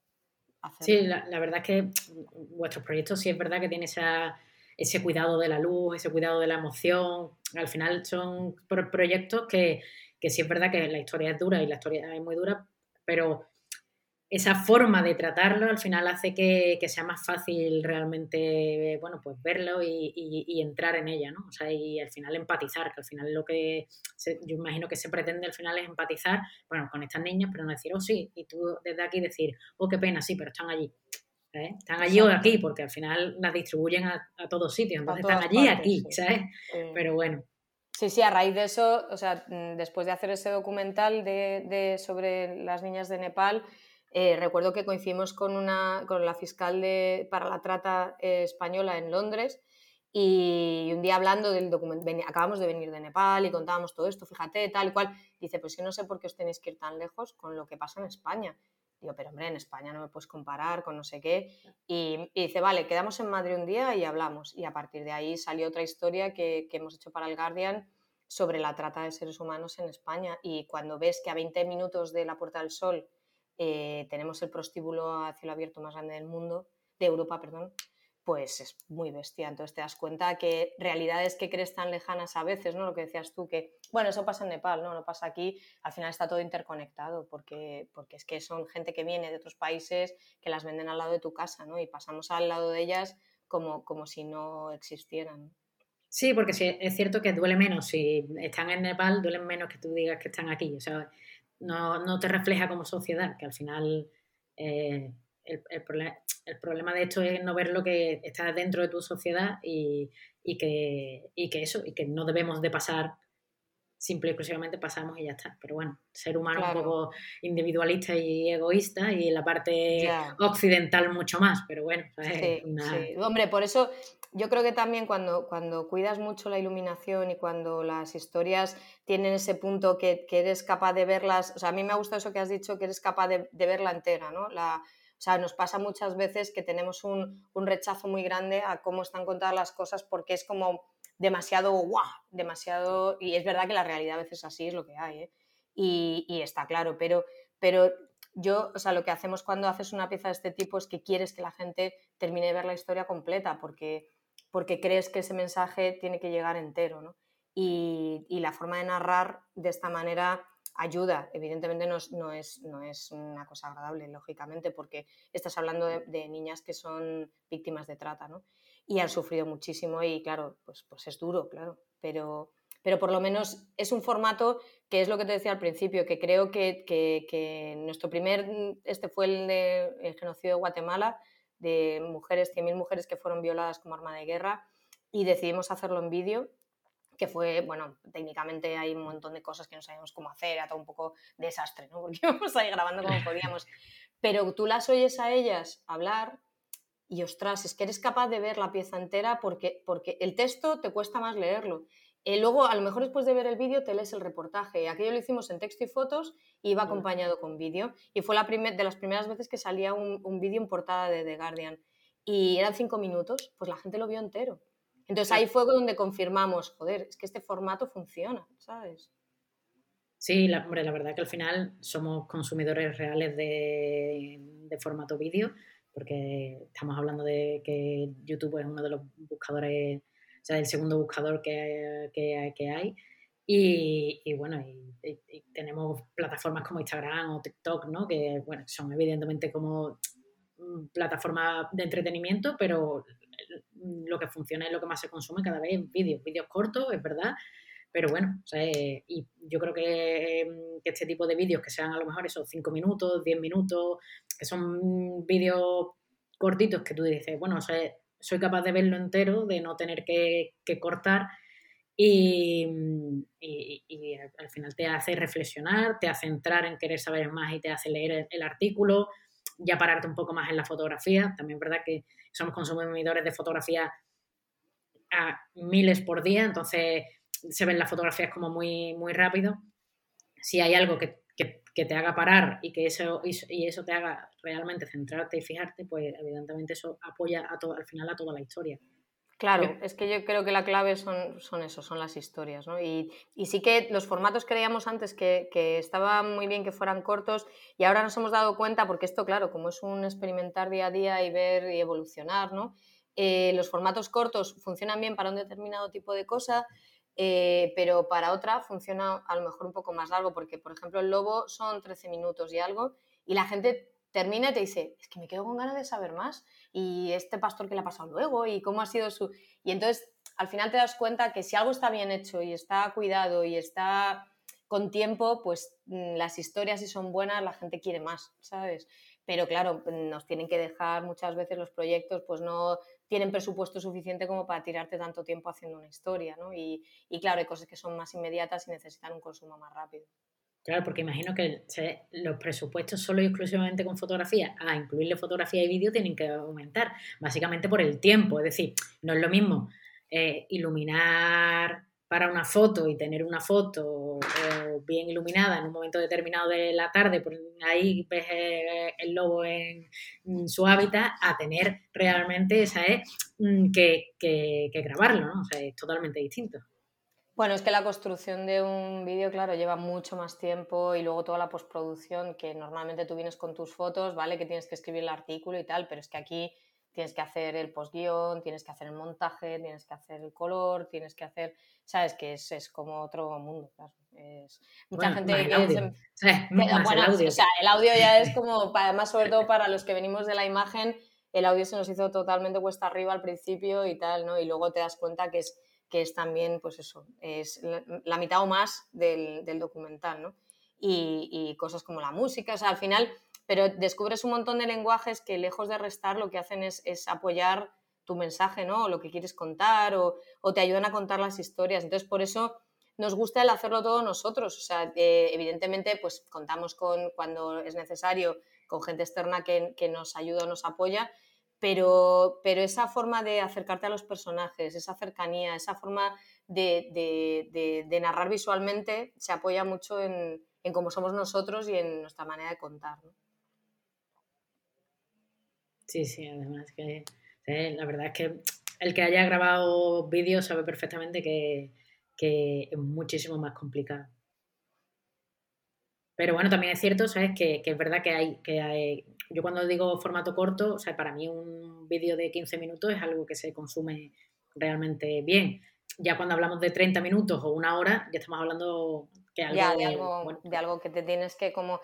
hacer. Sí, la verdad es que vuestros proyectos sí es verdad que tienen ese cuidado de la luz, ese cuidado de la emoción. Al final son proyectos que sí es verdad que la historia es dura y la historia es muy dura, pero esa forma de tratarlo al final hace que sea más fácil realmente, bueno, pues verlo y entrar en ella, ¿no? O sea, y al final empatizar, que al final lo que yo imagino que se pretende al final es empatizar, bueno, con estas niñas, pero no decir, oh, sí, y tú desde aquí decir, oh, qué pena, sí, pero están allí. ¿Eh? Están allí o aquí, porque al final las distribuyen a todos sitios, entonces están allí partes, aquí, sí. ¿Sabes? Sí. Pero bueno. Sí, a raíz de eso, o sea, después de hacer ese documental sobre las niñas de Nepal, recuerdo que coincidimos con la fiscal para la trata española en Londres, y un día hablando del documental, acabamos de venir de Nepal y contábamos todo esto, fíjate, tal y cual, dice, pues yo no sé por qué os tenéis que ir tan lejos con lo que pasa en España. Digo, pero hombre, en España no me puedes comparar con no sé qué, y dice, vale, quedamos en Madrid un día y hablamos, y a partir de ahí salió otra historia que hemos hecho para el Guardian sobre la trata de seres humanos en España, y cuando ves que a 20 minutos de la Puerta del Sol tenemos el prostíbulo a cielo abierto más grande del mundo, de Europa, perdón, pues es muy bestia. Entonces te das cuenta que realidades que crees tan lejanas a veces, ¿no? Lo que decías tú, que bueno, eso pasa en Nepal, no pasa aquí, al final está todo interconectado, porque es que son gente que viene de otros países que las venden al lado de tu casa, ¿no? Y pasamos al lado de ellas como si no existieran. Sí, porque sí, es cierto que duele menos, si están en Nepal duele menos que tú digas que están aquí, o sea, no te refleja como sociedad, que al final el problema de esto es no ver lo que está dentro de tu sociedad y que no debemos de pasar, simple y exclusivamente pasamos y ya está. Pero bueno, ser humano claro. Un poco individualista y egoísta, y la parte occidental mucho más, pero bueno. Sí. Hombre, por eso yo creo que también cuando cuidas mucho la iluminación y cuando las historias tienen ese punto que eres capaz de verlas, o sea, a mí me ha gustado eso que has dicho, que eres capaz de verla entera, ¿no? O sea, nos pasa muchas veces que tenemos un rechazo muy grande a cómo están contadas las cosas, porque es como demasiado guau, demasiado, y es verdad que la realidad a veces así es lo que hay, ¿eh? Y está claro, pero yo, o sea, lo que hacemos cuando haces una pieza de este tipo es que quieres que la gente termine de ver la historia completa, porque crees que ese mensaje tiene que llegar entero, ¿no? Y la forma de narrar de esta manera ayuda. Evidentemente no es una cosa agradable, lógicamente, porque estás hablando de niñas que son víctimas de trata, ¿no? Y han sufrido muchísimo y, claro, pues es duro, claro. Pero por lo menos es un formato que es lo que te decía al principio, que creo que nuestro primer, este fue el genocidio de Guatemala, de mujeres, 100.000 mujeres que fueron violadas como arma de guerra, y decidimos hacerlo en vídeo, que fue, bueno, técnicamente hay un montón de cosas que no sabíamos cómo hacer, era todo un poco desastre, ¿no? Porque íbamos ahí grabando como podíamos, pero tú las oyes a ellas hablar y, ostras, es que eres capaz de ver la pieza entera porque el texto te cuesta más leerlo. Luego, a lo mejor después de ver el vídeo, te lees el reportaje. Aquello lo hicimos en texto y fotos y iba acompañado con vídeo. Y fue de las primeras veces que salía un vídeo en portada de The Guardian. Y eran 5 minutos, pues la gente lo vio entero. Entonces ahí fue donde confirmamos, joder, es que este formato funciona, ¿sabes? Sí, hombre, la verdad que al final somos consumidores reales de formato vídeo, porque estamos hablando de que YouTube es uno de los buscadores... O sea, el segundo buscador que hay. Y bueno, y tenemos plataformas como Instagram o TikTok, ¿no? Que, bueno, son evidentemente como plataformas de entretenimiento, pero lo que funciona es lo que más se consume cada vez, vídeos cortos, es verdad. Pero bueno, o sea, y yo creo que este tipo de vídeos que sean a lo mejor esos 5 minutos, 10 minutos, que son vídeos cortitos que tú dices, bueno, o sea, soy capaz de verlo entero, de no tener que cortar y al final te hace reflexionar, te hace entrar en querer saber más y te hace leer el artículo, ya pararte un poco más en la fotografía. También es verdad que somos consumidores de fotografía a miles por día, entonces se ven las fotografías como muy, muy rápido. Si hay algo que te haga parar y que eso te haga realmente centrarte y fijarte, pues evidentemente eso apoya al final a toda la historia. Claro, es que yo creo que la clave son las historias, ¿no? Y sí que los formatos creíamos antes que estaba muy bien que fueran cortos y ahora nos hemos dado cuenta, porque esto, claro, como es un experimentar día a día y ver y evolucionar, ¿no? Los formatos cortos funcionan bien para un determinado tipo de cosa, pero para otra funciona a lo mejor un poco más largo, porque, por ejemplo, El Lobo son 13 minutos y algo y la gente termina y te dice, es que me quedo con ganas de saber más, y este pastor que le ha pasado luego, y cómo ha sido su... Y entonces, al final te das cuenta que si algo está bien hecho y está cuidado y está con tiempo, pues las historias, si son buenas, la gente quiere más, ¿sabes? Pero claro, nos tienen que dejar muchas veces los proyectos, pues no tienen presupuesto suficiente como para tirarte tanto tiempo haciendo una historia, ¿no? Y claro, hay cosas que son más inmediatas y necesitan un consumo más rápido. Claro, porque imagino que los presupuestos solo y exclusivamente con fotografía, a incluirle fotografía y vídeo, tienen que aumentar, básicamente por el tiempo. Es decir, no es lo mismo iluminar para una foto y tener una foto bien iluminada en un momento determinado de la tarde, por ahí ves el lobo en su hábitat, a tener realmente, ¿sabes?, que grabarlo, ¿no? O sea, es totalmente distinto. Bueno, es que la construcción de un vídeo, claro, lleva mucho más tiempo, y luego toda la postproducción, que normalmente tú vienes con tus fotos, ¿vale?, que tienes que escribir el artículo y tal, pero es que aquí tienes que hacer el postguión, tienes que hacer el montaje, tienes que hacer el color, tienes que hacer... ¿Sabes? Que es como otro mundo, claro. Mucha gente... El audio ya es como... Además, sobre todo para los que venimos de la imagen, el audio se nos hizo totalmente cuesta arriba al principio y tal, ¿no? Y luego te das cuenta que es también, pues eso, es la mitad o más del documental, ¿no? Y cosas como la música, o sea, al final... Pero descubres un montón de lenguajes que, lejos de restar, lo que hacen es apoyar tu mensaje, ¿no? O lo que quieres contar, o te ayudan a contar las historias. Entonces, por eso nos gusta el hacerlo todo nosotros. O sea, evidentemente, pues contamos cuando es necesario, con gente externa que nos ayuda o nos apoya, pero esa forma de acercarte a los personajes, esa cercanía, esa forma de narrar visualmente, se apoya mucho en cómo somos nosotros y en nuestra manera de contar, ¿no? Sí, además que la verdad es que el que haya grabado vídeos sabe perfectamente que es muchísimo más complicado. Pero bueno, también es cierto, ¿sabes?, que es verdad que hay... Yo cuando digo formato corto, o sea, para mí un vídeo de 15 minutos es algo que se consume realmente bien. Ya cuando hablamos de 30 minutos o una hora, ya estamos hablando que algo, ya, de algo que te tienes que como...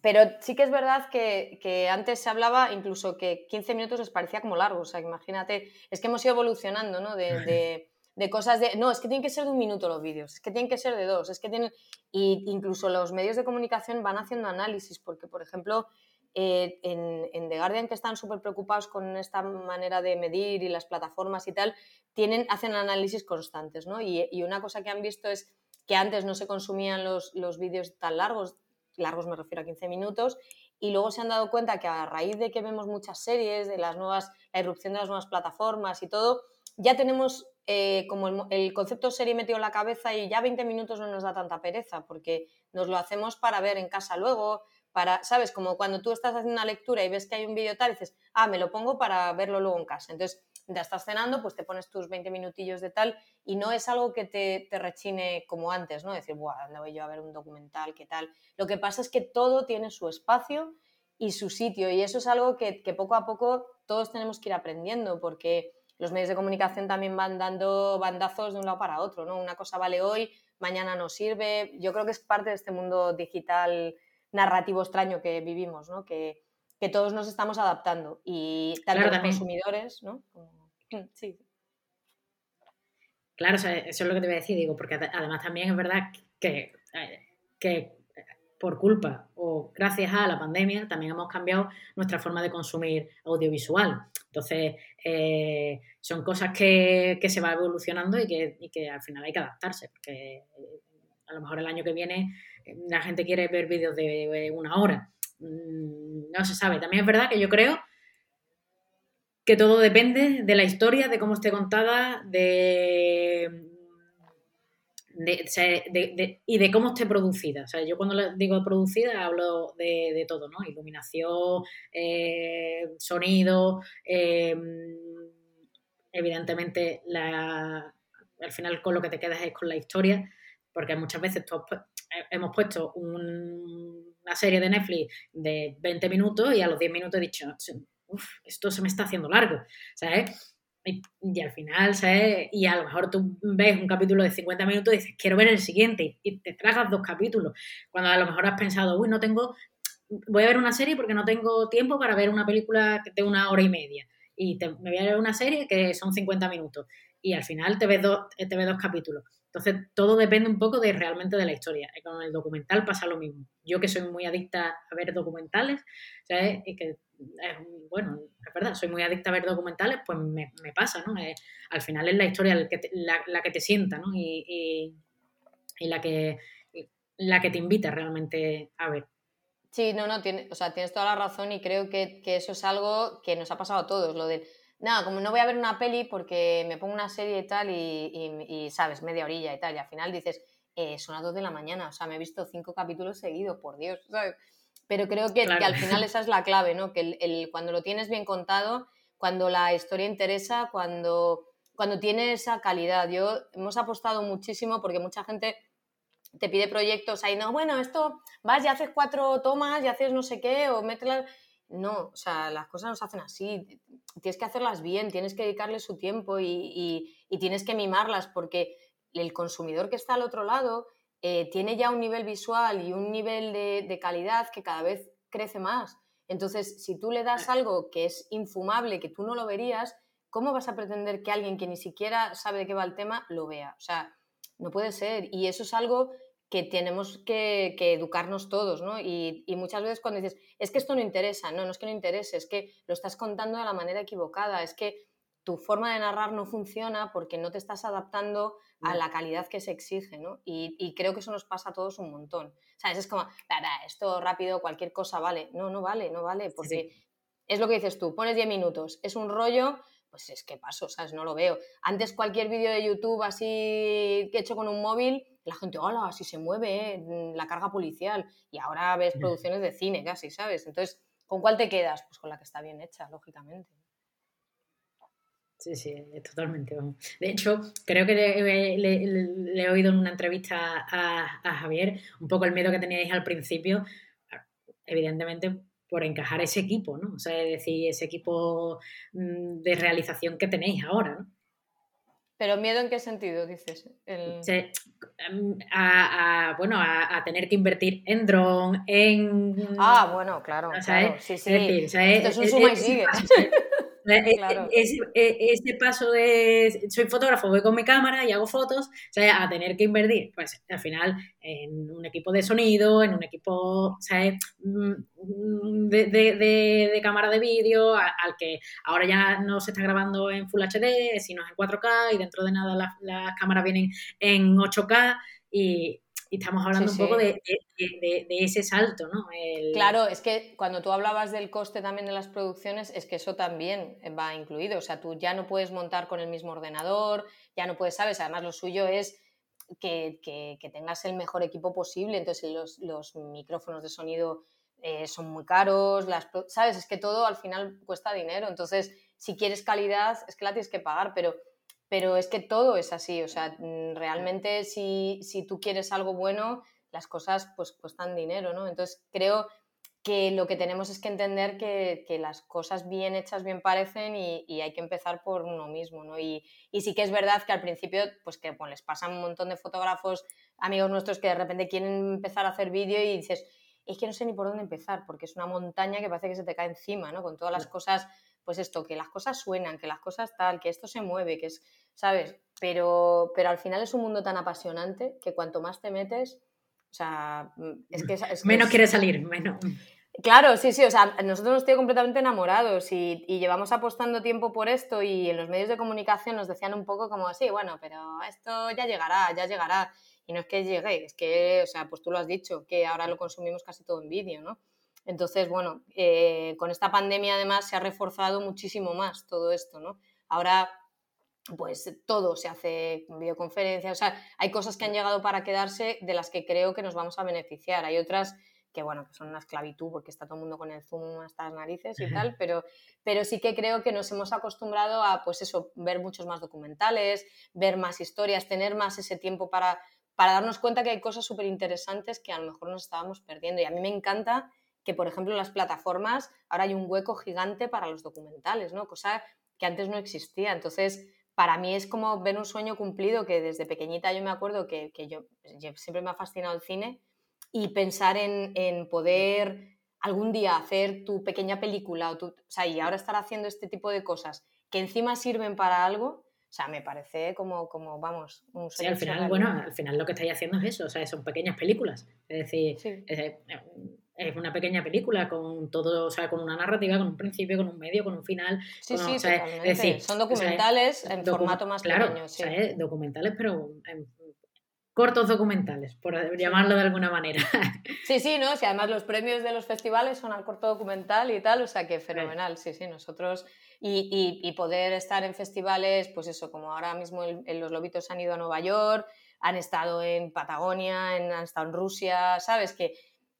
Pero sí que es verdad que antes se hablaba incluso que 15 minutos les parecía como largo, o sea, imagínate, es que hemos ido evolucionando, ¿no? De cosas de... No, es que tienen que ser de un minuto los vídeos, es que tienen que ser de dos, es que tienen... Y incluso los medios de comunicación van haciendo análisis, porque, por ejemplo, en The Guardian, que están súper preocupados con esta manera de medir y las plataformas y tal, hacen análisis constantes, ¿no? Y una cosa que han visto es que antes no se consumían los vídeos tan largos, me refiero a 15 minutos, y luego se han dado cuenta que a raíz de que vemos muchas series, de la irrupción de las nuevas plataformas y todo, ya tenemos como el concepto serie metido en la cabeza, y ya 20 minutos no nos da tanta pereza, porque nos lo hacemos para ver en casa luego, para, ¿sabes?, como cuando tú estás haciendo una lectura y ves que hay un vídeo tal, y dices, me lo pongo para verlo luego en casa. Entonces, ya estás cenando, pues te pones tus 20 minutillos de tal, y no es algo que te rechine como antes, ¿no? Decir, buah, ¿dónde voy yo a ver un documental? ¿Qué tal? Lo que pasa es que todo tiene su espacio y su sitio, y eso es algo que poco a poco todos tenemos que ir aprendiendo, porque los medios de comunicación también van dando bandazos de un lado para otro, ¿no? Una cosa vale hoy, mañana no sirve. Yo creo que es parte de este mundo digital narrativo extraño que vivimos, ¿no? Que todos nos estamos adaptando, y tanto los consumidores, ¿no? Sí. Claro, o sea, eso es lo que te voy a decir, digo, porque además también es verdad que por culpa o gracias a la pandemia también hemos cambiado nuestra forma de consumir audiovisual. Entonces, son cosas que se va evolucionando y que al final hay que adaptarse, porque a lo mejor el año que viene la gente quiere ver vídeos de una hora. No se sabe. También es verdad que yo creo que todo depende de la historia, de cómo esté contada, y de cómo esté producida. O sea, yo cuando digo producida hablo de todo, ¿no? Iluminación, sonido, evidentemente al final con lo que te quedas es con la historia, porque muchas veces hemos puesto una serie de Netflix de 20 minutos y a los 10 minutos he dicho, esto se me está haciendo largo, ¿sabes? Y al final, ¿sabes? Y a lo mejor tú ves un capítulo de 50 minutos y dices, quiero ver el siguiente, y te tragas 2 capítulos, cuando a lo mejor has pensado, voy a ver una serie porque no tengo tiempo para ver una película de 1 hora y media, y me voy a ver una serie que son 50 minutos, y al final te ves dos capítulos. Entonces, todo depende un poco de realmente de la historia. Con el documental pasa lo mismo. Yo, que soy muy adicta a ver documentales, ¿sabes? Y que, es verdad, soy muy adicta a ver documentales, pues me pasa, ¿no? Al final es la historia la que te sienta, ¿no? Y la que te invita realmente a ver. Sí, tienes toda la razón, y creo que eso es algo que nos ha pasado a todos, lo del... Nada, como no voy a ver una peli porque me pongo una serie y tal y ¿sabes? Media horilla y tal. Y al final dices, son las 2 de la mañana, o sea, me he visto 5 capítulos seguidos, por Dios, ¿sabes? Pero creo que al final esa es la clave, ¿no? Que cuando lo tienes bien contado, cuando la historia interesa, cuando tiene esa calidad. Hemos apostado muchísimo porque mucha gente te pide proyectos ahí, no, bueno, esto vas y haces 4 tomas y haces no sé qué, o mételas... No, o sea, las cosas no se hacen así, tienes que hacerlas bien, tienes que dedicarle su tiempo y tienes que mimarlas, porque el consumidor que está al otro lado tiene ya un nivel visual y un nivel de calidad que cada vez crece más. Entonces, si tú le das algo que es infumable, que tú no lo verías, ¿cómo vas a pretender que alguien que ni siquiera sabe de qué va el tema lo vea? O sea, no puede ser, y eso es algo... que tenemos que educarnos todos, ¿no? Y muchas veces cuando dices, es que esto no interesa, no es que no interese, es que lo estás contando de la manera equivocada, es que tu forma de narrar no funciona porque no te estás adaptando a la calidad que se exige, ¿no? Y creo que eso nos pasa a todos un montón. ¿Sabes? Es como, esto rápido, cualquier cosa vale. No vale, porque sí. Es lo que dices tú, pones 10 minutos, es un rollo... Pues es que paso, ¿sabes? No lo veo. Antes cualquier vídeo de YouTube así que hecho con un móvil, la gente, hola, así se mueve, la carga policial. Y ahora ves producciones de cine casi, ¿sabes? Entonces, ¿con cuál te quedas? Pues con la que está bien hecha, lógicamente. Sí, totalmente. Vamos. De hecho, creo que le he oído en una entrevista a Javier un poco el miedo que teníais al principio, evidentemente, por encajar ese equipo, ¿no? O sea, es decir, ese equipo de realización que tenéis ahora, ¿no? ¿Pero miedo en qué sentido, dices? A tener que invertir en dron, en... Ah, bueno, claro, ¿sabes? Claro, sí. Es decir, ¿sabes? Esto es un suma y sigue. Claro. Ese paso de soy fotógrafo, voy con mi cámara y hago fotos, o sea, a tener que invertir pues al final en un equipo de sonido, en un equipo, ¿sabes? De cámara de vídeo, al que ahora ya no se está grabando en Full HD, sino en 4K, y dentro de nada las cámaras vienen en 8K y estamos hablando un poco de ese salto, ¿no? Claro, es que cuando tú hablabas del coste también de las producciones, es que eso también va incluido. O sea, tú ya no puedes montar con el mismo ordenador, ya no puedes, ¿sabes? Además, lo suyo es que tengas el mejor equipo posible. Entonces, los micrófonos de sonido son muy caros, ¿sabes? Es que todo al final cuesta dinero. Entonces, si quieres calidad, es que la tienes que pagar, pero es que todo es así, o sea, realmente si tú quieres algo bueno, las cosas pues cuestan dinero, ¿no? Entonces creo que lo que tenemos es que entender que las cosas bien hechas bien parecen y hay que empezar por uno mismo, ¿no? Y sí que es verdad que al principio pues que les pasa a un montón de fotógrafos, amigos nuestros, que de repente quieren empezar a hacer vídeo y dices, es que no sé ni por dónde empezar, porque es una montaña que parece que se te cae encima, ¿no? Con todas las cosas... Pues esto, que las cosas suenan, que las cosas tal, que esto se mueve, que es, ¿sabes? Pero al final es un mundo tan apasionante que cuanto más te metes, o sea, es que menos quieres salir, menos. Claro, sí, o sea, nosotros nos estoy completamente enamorados y llevamos apostando tiempo por esto, y en los medios de comunicación nos decían un poco como así, bueno, pero esto ya llegará. Y no es que llegue, es que, o sea, pues tú lo has dicho, que ahora lo consumimos casi todo en vídeo, ¿no? Entonces, bueno, con esta pandemia además se ha reforzado muchísimo más todo esto, ¿no? Ahora, pues todo se hace en videoconferencia, o sea, hay cosas que han llegado para quedarse de las que creo que nos vamos a beneficiar, hay otras que bueno, que son una esclavitud porque está todo el mundo con el zoom hasta las narices y tal, pero sí que creo que nos hemos acostumbrado a, pues eso, ver muchos más documentales, ver más historias, tener más ese tiempo para darnos cuenta que hay cosas súper interesantes que a lo mejor nos estábamos perdiendo. Y a mí me encanta que, por ejemplo, las plataformas, ahora hay un hueco gigante para los documentales, ¿no? Cosa que antes no existía. Entonces, para mí es como ver un sueño cumplido, que desde pequeñita yo me acuerdo que yo siempre me ha fascinado el cine, y pensar en poder algún día hacer tu pequeña película, y ahora estar haciendo este tipo de cosas que encima sirven para algo. O sea, me parece como vamos, un sueño. Sí, al final lo que estáis haciendo es eso, o sea, son pequeñas películas. Es decir, sí. Es una pequeña película con todo, o sea, con una narrativa, con un principio, con un medio, con un final. Sí, sí, o sea, totalmente. Es decir, son documentales, o sea, en formato más pequeño. Sí. O sea, documentales, pero cortos documentales, por llamarlo de alguna manera. Sí, sí, ¿no? Si además los premios de los festivales son al corto documental y tal, o sea que fenomenal, sí, nosotros... Y poder estar en festivales, pues eso, como ahora mismo los Lobitos han ido a Nueva York, han estado en Patagonia, han estado en Rusia, ¿sabes? Que,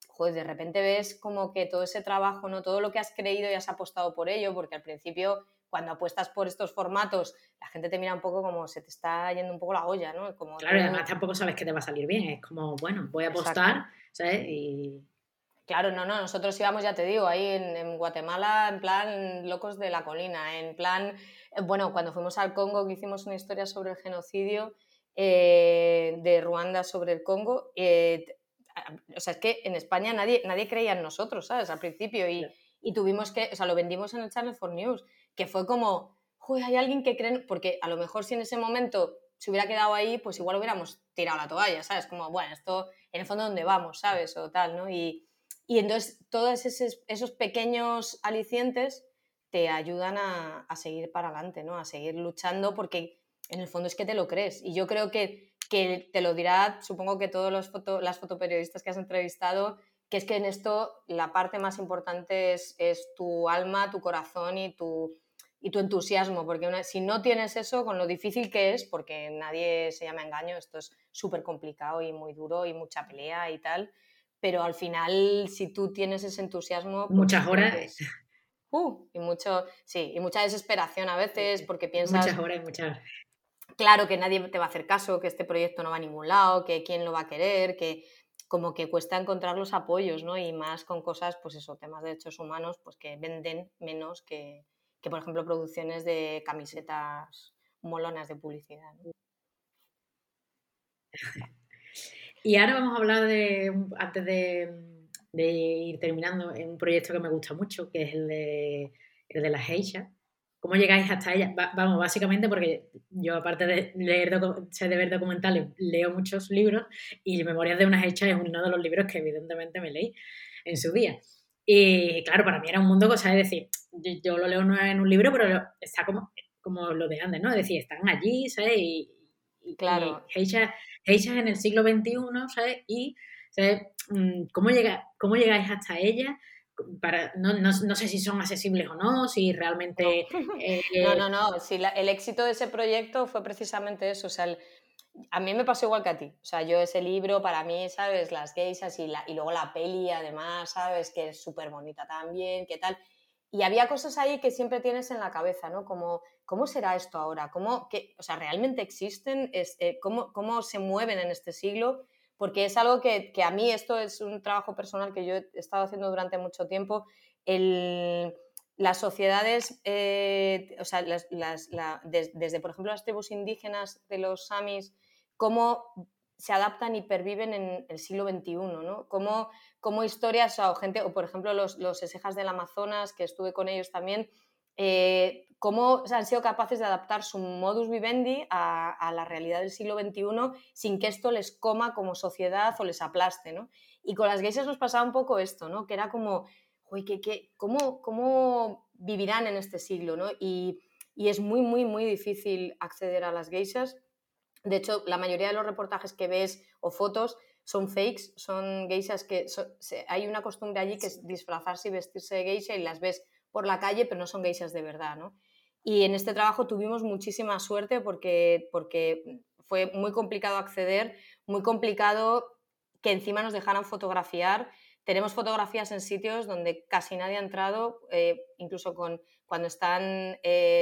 joder, de repente ves como que todo ese trabajo, ¿no? Todo lo que has creído y has apostado por ello, porque al principio, cuando apuestas por estos formatos, la gente te mira un poco como se te está yendo un poco la olla, ¿no? Como claro, y además tampoco sabes que te va a salir bien, es como, bueno, voy a apostar, exacto, ¿sabes? Y... Claro, no, nosotros íbamos, ya te digo, ahí en Guatemala, en plan locos de la colina, en plan, bueno, cuando fuimos al Congo, que hicimos una historia sobre el genocidio de Ruanda sobre el Congo, o sea, es que en España nadie creía en nosotros, ¿sabes? Al principio, y tuvimos que, o sea, lo vendimos en el Channel 4 News, que fue como, joder, hay alguien que cree, porque a lo mejor si en ese momento se hubiera quedado ahí, pues igual hubiéramos tirado la toalla, ¿sabes? Como, bueno, esto, en el fondo, ¿dónde vamos? ¿Sabes? O tal, ¿no? Y entonces todos esos pequeños alicientes te ayudan a seguir para adelante, ¿no? A seguir luchando, porque en el fondo es que te lo crees. Y yo creo que te lo dirá, supongo que todos las fotoperiodistas que has entrevistado, que es que en esto la parte más importante es tu alma, tu corazón y tu entusiasmo, porque si no tienes eso, con lo difícil que es, porque nadie se llama engaño, esto es súper complicado y muy duro y mucha pelea y tal... Pero al final, si tú tienes ese entusiasmo... Pues, muchas horas. Y mucha desesperación a veces, porque piensas... Muchas horas. Claro, que nadie te va a hacer caso, que este proyecto no va a ningún lado, que quién lo va a querer, que como que cuesta encontrar los apoyos, ¿no? Y más con cosas, pues eso, temas de derechos humanos, pues que venden menos que por ejemplo, producciones de camisetas molonas de publicidad, ¿no? Y ahora vamos a hablar antes de ir terminando, un proyecto que me gusta mucho, que es el de las geishas. ¿Cómo llegáis hasta ellas? Vamos, básicamente porque yo, aparte de ver documentales, leo muchos libros, y Memorias de una geisha es uno de los libros que evidentemente me leí en su día. Y claro, para mí era un mundo, cosa, es decir, yo lo leo en un libro, pero está como lo de antes, ¿no? Es decir, están allí, ¿sabes? Y claro, geishas en el siglo XXI, ¿sabes? Y ¿sabes? ¿Cómo llegáis hasta ellas? No sé si son accesibles o no, si realmente... No. Sí, el éxito de ese proyecto fue precisamente eso. O sea, a mí me pasó igual que a ti. O sea, yo ese libro, para mí, ¿sabes? Las geishas y luego la peli, además, ¿sabes? Que es súper bonita también, ¿qué tal? Y había cosas ahí que siempre tienes en la cabeza, ¿no? Como, ¿cómo será esto ahora? O sea, ¿realmente existen? ¿Cómo se mueven en este siglo? Porque es algo que a mí, esto es un trabajo personal que yo he estado haciendo durante mucho tiempo. Las sociedades, o sea, desde, por ejemplo, las tribus indígenas de los samis, cómo se adaptan y perviven en el siglo XXI, ¿no? Como historias o gente, o por ejemplo los esejas del Amazonas, que estuve con ellos también, cómo han sido capaces de adaptar su modus vivendi a la realidad del siglo XXI sin que esto les coma como sociedad o les aplaste, ¿no? Y con las geishas nos pasaba un poco esto, ¿no? Que era como, uy, ¿cómo vivirán en este siglo, ¿no? Y es muy, muy, muy difícil acceder a las geishas. De hecho, la mayoría de los reportajes que ves o fotos son fakes, son geishas hay una costumbre allí que es disfrazarse y vestirse de geisha, y las ves por la calle, pero no son geishas de verdad, ¿no? Y en este trabajo tuvimos muchísima suerte porque fue muy complicado acceder, muy complicado que encima nos dejaran fotografiar. Tenemos fotografías en sitios donde casi nadie ha entrado, incluso cuando están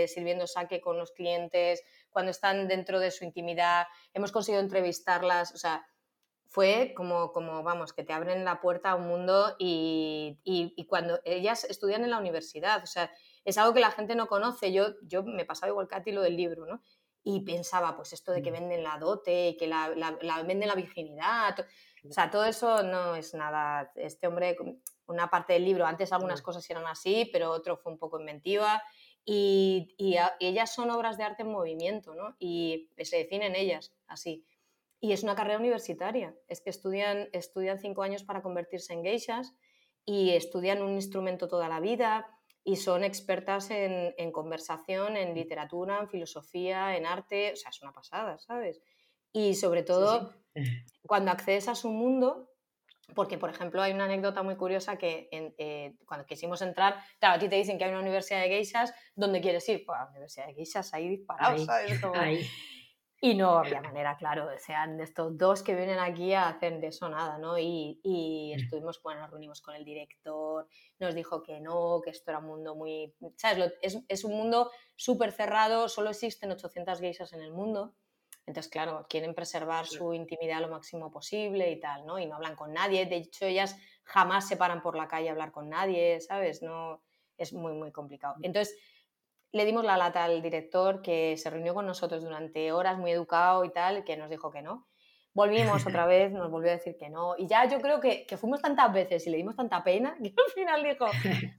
sirviendo sake con los clientes, cuando están dentro de su intimidad. Hemos conseguido entrevistarlas, o sea, fue como vamos, que te abren la puerta a un mundo y cuando ellas estudian en la universidad, o sea, es algo que la gente no conoce. Yo me pasaba igual que a ti lo del libro, ¿no? Y pensaba, pues esto de que venden la dote y que la venden la virginidad, o sea, todo eso no es nada. Este hombre, una parte del libro, antes algunas cosas eran así, pero otro fue un poco inventiva, y ellas son obras de arte en movimiento, ¿no? Y se definen ellas así. Y es una carrera universitaria, es que estudian 5 años para convertirse en geishas y estudian un instrumento toda la vida. Y son expertas en conversación, en literatura, en filosofía, en arte. O sea, es una pasada, ¿sabes? Y sobre todo, sí. Cuando accedes a su mundo, porque, por ejemplo, hay una anécdota muy curiosa que cuando quisimos entrar, claro, a ti te dicen que hay una universidad de geishas, ¿dónde quieres ir? Pues a la universidad de geishas, ahí disparados, ¿sabes? Como... Y no había manera, claro, sean de estos dos que vienen aquí a hacer de eso nada, ¿no? Y estuvimos, bueno, nos reunimos con el director, nos dijo que no, que esto era un mundo muy... ¿Sabes? Es un mundo súper cerrado, solo existen 800 geishas en el mundo, entonces, claro, quieren preservar su intimidad lo máximo posible y tal, ¿no? Y no hablan con nadie, de hecho, ellas jamás se paran por la calle a hablar con nadie, ¿sabes? No, es muy, muy complicado. Entonces... Le dimos la lata al director, que se reunió con nosotros durante horas, muy educado y tal, que nos dijo que no. Volvimos otra vez, nos volvió a decir que no. Y ya yo creo que fuimos tantas veces y le dimos tanta pena que al final dijo,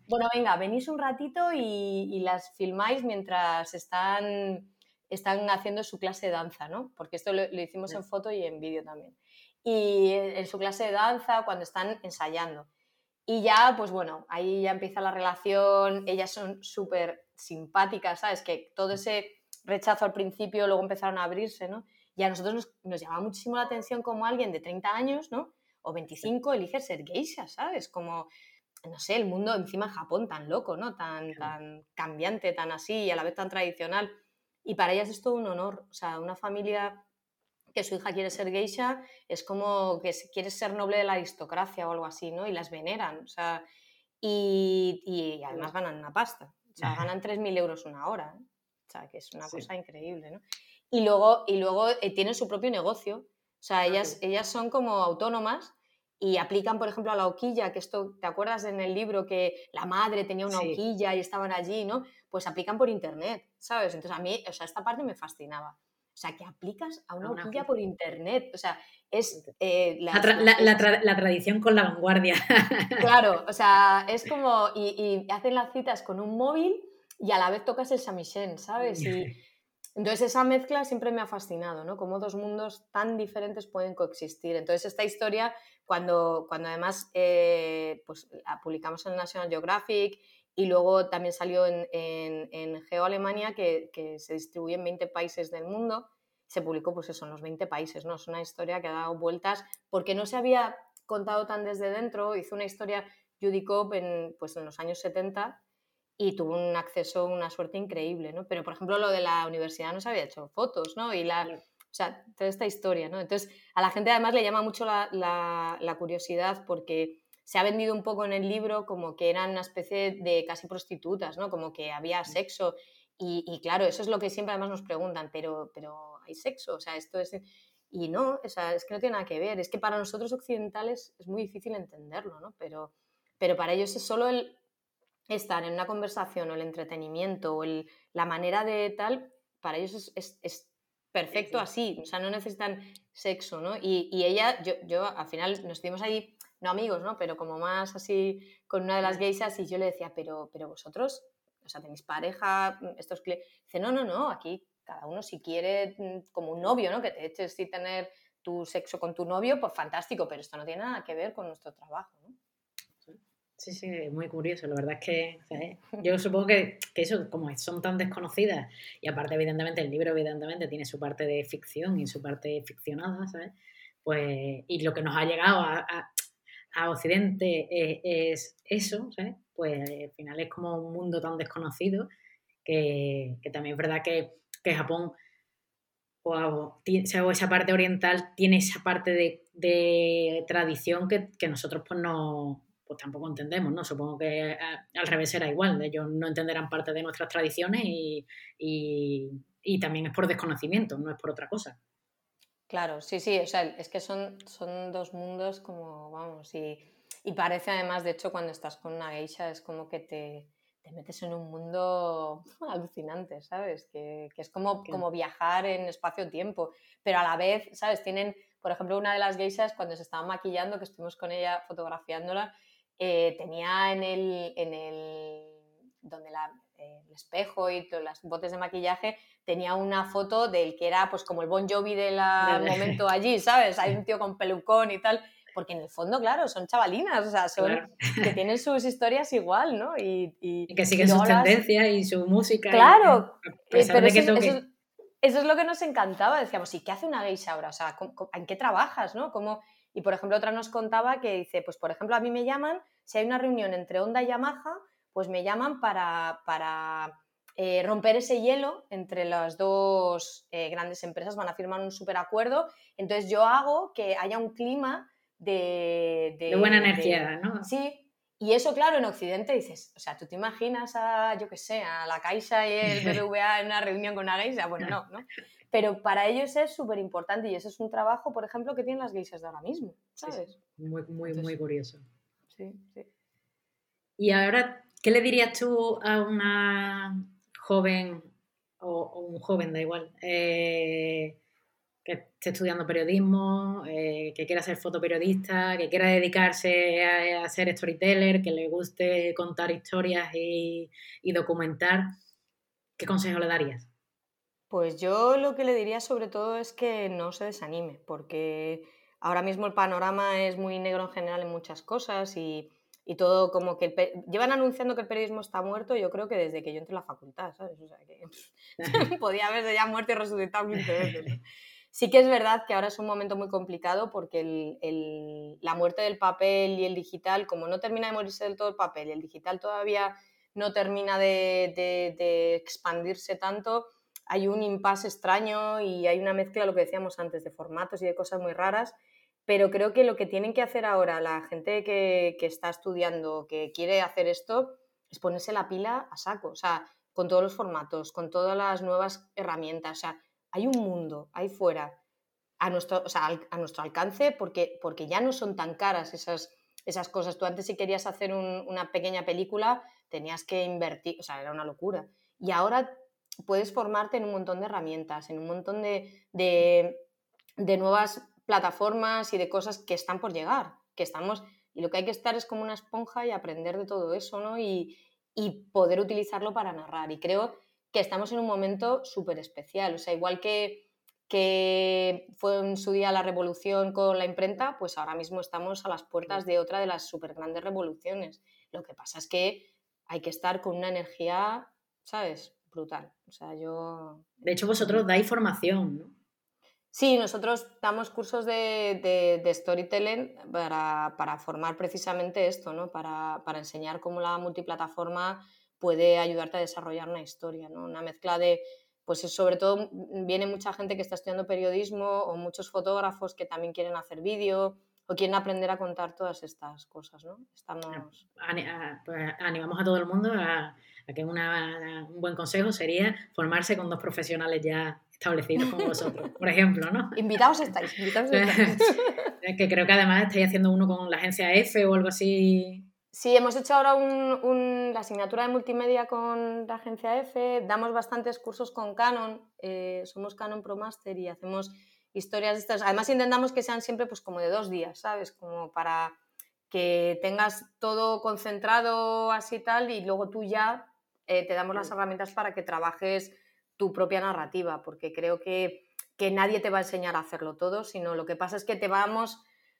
bueno, venga, venís un ratito y las filmáis mientras están haciendo su clase de danza, ¿no? Porque esto lo hicimos en foto y en vídeo también. Y en su clase de danza, cuando están ensayando. Y ya, pues bueno, ahí ya empieza la relación, ellas son súper simpáticas, ¿sabes? Que todo ese rechazo al principio, luego empezaron a abrirse, ¿no? Y a nosotros nos llamaba muchísimo la atención como alguien de 30 años, ¿no? O 25, elige ser geisha, ¿sabes? Como, no sé, el mundo encima en Japón tan loco, ¿no? Tan cambiante, tan así y a la vez tan tradicional. Y para ellas es todo un honor, o sea, una familia... que su hija quiere ser geisha, es como que quiere ser noble de la aristocracia o algo así, ¿no? Y las veneran, o sea, y además ganan una pasta, o sea, ganan 3.000 euros una hora, ¿eh? O sea, que es una cosa increíble, ¿no? Y luego tienen su propio negocio, o sea, ellas son como autónomas y aplican, por ejemplo, a la hoquilla, que esto, ¿te acuerdas en el libro que la madre tenía una hoquilla y estaban allí, ¿no? Pues aplican por internet, ¿sabes? Entonces a mí, o sea, esta parte me fascinaba. O sea, que aplicas a una hoquilla por internet. O sea, es... la tradición con la vanguardia. Claro, o sea, es como... Y hacen las citas con un móvil y a la vez tocas el shamisen, ¿sabes? Y entonces esa mezcla siempre me ha fascinado, ¿no? Cómo dos mundos tan diferentes pueden coexistir. Entonces esta historia, cuando además pues, la publicamos en National Geographic... Y luego también salió en Geo Alemania, que se distribuye en 20 países del mundo. Se publicó, pues eso, en los 20 países, ¿no? Es una historia que ha dado vueltas porque no se había contado tan desde dentro. Hizo una historia Judy Cobb en los años 70 y tuvo un acceso, una suerte increíble, ¿no? Pero, por ejemplo, lo de la universidad no se había hecho fotos, ¿no? Y o sea, toda esta historia, ¿no? Entonces, a la gente además le llama mucho la curiosidad porque... Se ha vendido un poco en el libro como que eran una especie de casi prostitutas, ¿no? Como que había sexo y claro, eso es lo que siempre además nos preguntan, pero ¿hay sexo? O sea, esto es... Y no, o sea, es que no tiene nada que ver, es que para nosotros occidentales es muy difícil entenderlo, ¿no? Pero para ellos es solo el estar en una conversación o el entretenimiento o la manera de tal, para ellos es perfecto así, o sea, no necesitan sexo, ¿no? Y ella, yo al final nos estuvimos ahí... No amigos, ¿no? Pero como más así con una de las geishas y yo le decía, pero vosotros, o sea, tenéis pareja, estos clientes... Dice, no, aquí cada uno si quiere como un novio, ¿no? Que te eches y tener tu sexo con tu novio, pues fantástico, pero esto no tiene nada que ver con nuestro trabajo, ¿no? Sí, muy curioso. La verdad es que yo supongo que eso, como son tan desconocidas y aparte, evidentemente, el libro evidentemente tiene su parte de ficción y su parte ficcionada, ¿sabes? Pues, y lo que nos ha llegado a Occidente es eso, ¿sabes? Pues al final es como un mundo tan desconocido que también es verdad que Japón wow, esa parte oriental tiene esa parte de tradición que nosotros pues no, pues tampoco entendemos, ¿no? Supongo que al revés será igual, de ellos no entenderán parte de nuestras tradiciones y también es por desconocimiento, no es por otra cosa. Claro, sí, o sea, es que son dos mundos como, vamos, y parece además, de hecho, cuando estás con una geisha es como que te metes en un mundo alucinante, ¿sabes? Que es como viajar en espacio-tiempo, pero a la vez, ¿sabes? Tienen, por ejemplo, una de las geishas cuando se estaba maquillando, que estuvimos con ella fotografiándola, tenía en el donde el espejo y todas las botes de maquillaje, tenía una foto del que era pues como el Bon Jovi del momento allí, ¿sabes? Hay un tío con pelucón y tal, porque en el fondo, claro, son chavalinas, o sea, claro, que tienen sus historias igual, ¿no? Y que siguen sus tendencias y su música. Claro, eso es lo que nos encantaba, decíamos, ¿y qué hace una geisha ahora? O sea, ¿en qué trabajas, no? ¿Cómo? Y, por ejemplo, otra nos contaba que dice, pues, por ejemplo, a mí me llaman, si hay una reunión entre Honda y Yamaha, pues me llaman para romper ese hielo entre las dos grandes empresas, van a firmar un superacuerdo, entonces yo hago que haya un clima de buena energía, ¿no? Sí, y eso, claro, en Occidente dices, o sea, ¿tú te imaginas a la Caixa y el BBVA en una reunión con una geisha? Bueno, no. Pero para ellos es súper importante y eso es un trabajo, por ejemplo, que tienen las geishas de ahora mismo, ¿sabes? Sí, muy, muy, entonces, muy curioso. Sí. Y ahora, ¿qué le dirías tú a una joven o un joven, da igual, que esté estudiando periodismo, que quiera ser fotoperiodista, que quiera dedicarse a ser storyteller, que le guste contar historias y documentar? ¿Qué consejo le darías? Pues yo lo que le diría sobre todo es que no se desanime, porque ahora mismo el panorama es muy negro en general en muchas cosas y todo como que llevan anunciando que el periodismo está muerto, yo creo que desde que yo entré a la facultad, ¿sabes? O sea, que podía haberse ya muerto y resucitado 15 veces, ¿no? Sí que es verdad que ahora es un momento muy complicado porque la muerte del papel y el digital, como no termina de morirse del todo el papel y el digital todavía no termina de expandirse tanto, hay un impasse extraño y hay una mezcla, lo que decíamos antes, de formatos y de cosas muy raras. Pero creo que lo que tienen que hacer ahora la gente que está estudiando, que quiere hacer esto, es ponerse la pila a saco, o sea, con todos los formatos, con todas las nuevas herramientas, o sea, hay un mundo ahí fuera a nuestro alcance porque ya no son tan caras esas cosas. Tú antes, si querías hacer una pequeña película, tenías que invertir, o sea, era una locura. Y ahora puedes formarte en un montón de herramientas, en un montón de nuevas plataformas y de cosas que están por llegar, y lo que hay que estar es como una esponja y aprender de todo eso, ¿no? Y poder utilizarlo para narrar, y creo que estamos en un momento súper especial, o sea, igual que fue en su día la revolución con la imprenta, pues ahora mismo estamos a las puertas de otra de las súper grandes revoluciones. Lo que pasa es que hay que estar con una energía, ¿sabes? Brutal, o sea, De hecho, vosotros dais formación, ¿no? Sí, nosotros damos cursos de storytelling para formar precisamente esto, ¿no? Para enseñar cómo la multiplataforma puede ayudarte a desarrollar una historia, ¿no? Una mezcla pues sobre todo viene mucha gente que está estudiando periodismo o muchos fotógrafos que también quieren hacer vídeo o quieren aprender a contar todas estas cosas, ¿no? Pues animamos a todo el mundo a que un buen consejo sería formarse con dos profesionales ya establecidos como vosotros, por ejemplo, ¿no? Invitados estáis. Que creo que además estáis haciendo uno con la Agencia F o algo así. Sí, hemos hecho ahora la asignatura de multimedia con la Agencia F, damos bastantes cursos con Canon, somos Canon Pro Master y hacemos historias de estas. Además intentamos que sean siempre pues como de 2 días, ¿sabes? Como para que tengas todo concentrado así tal y luego tú ya te damos las herramientas para que trabajes tu propia narrativa, porque creo que nadie te va a enseñar a hacerlo todo, sino lo que pasa es que o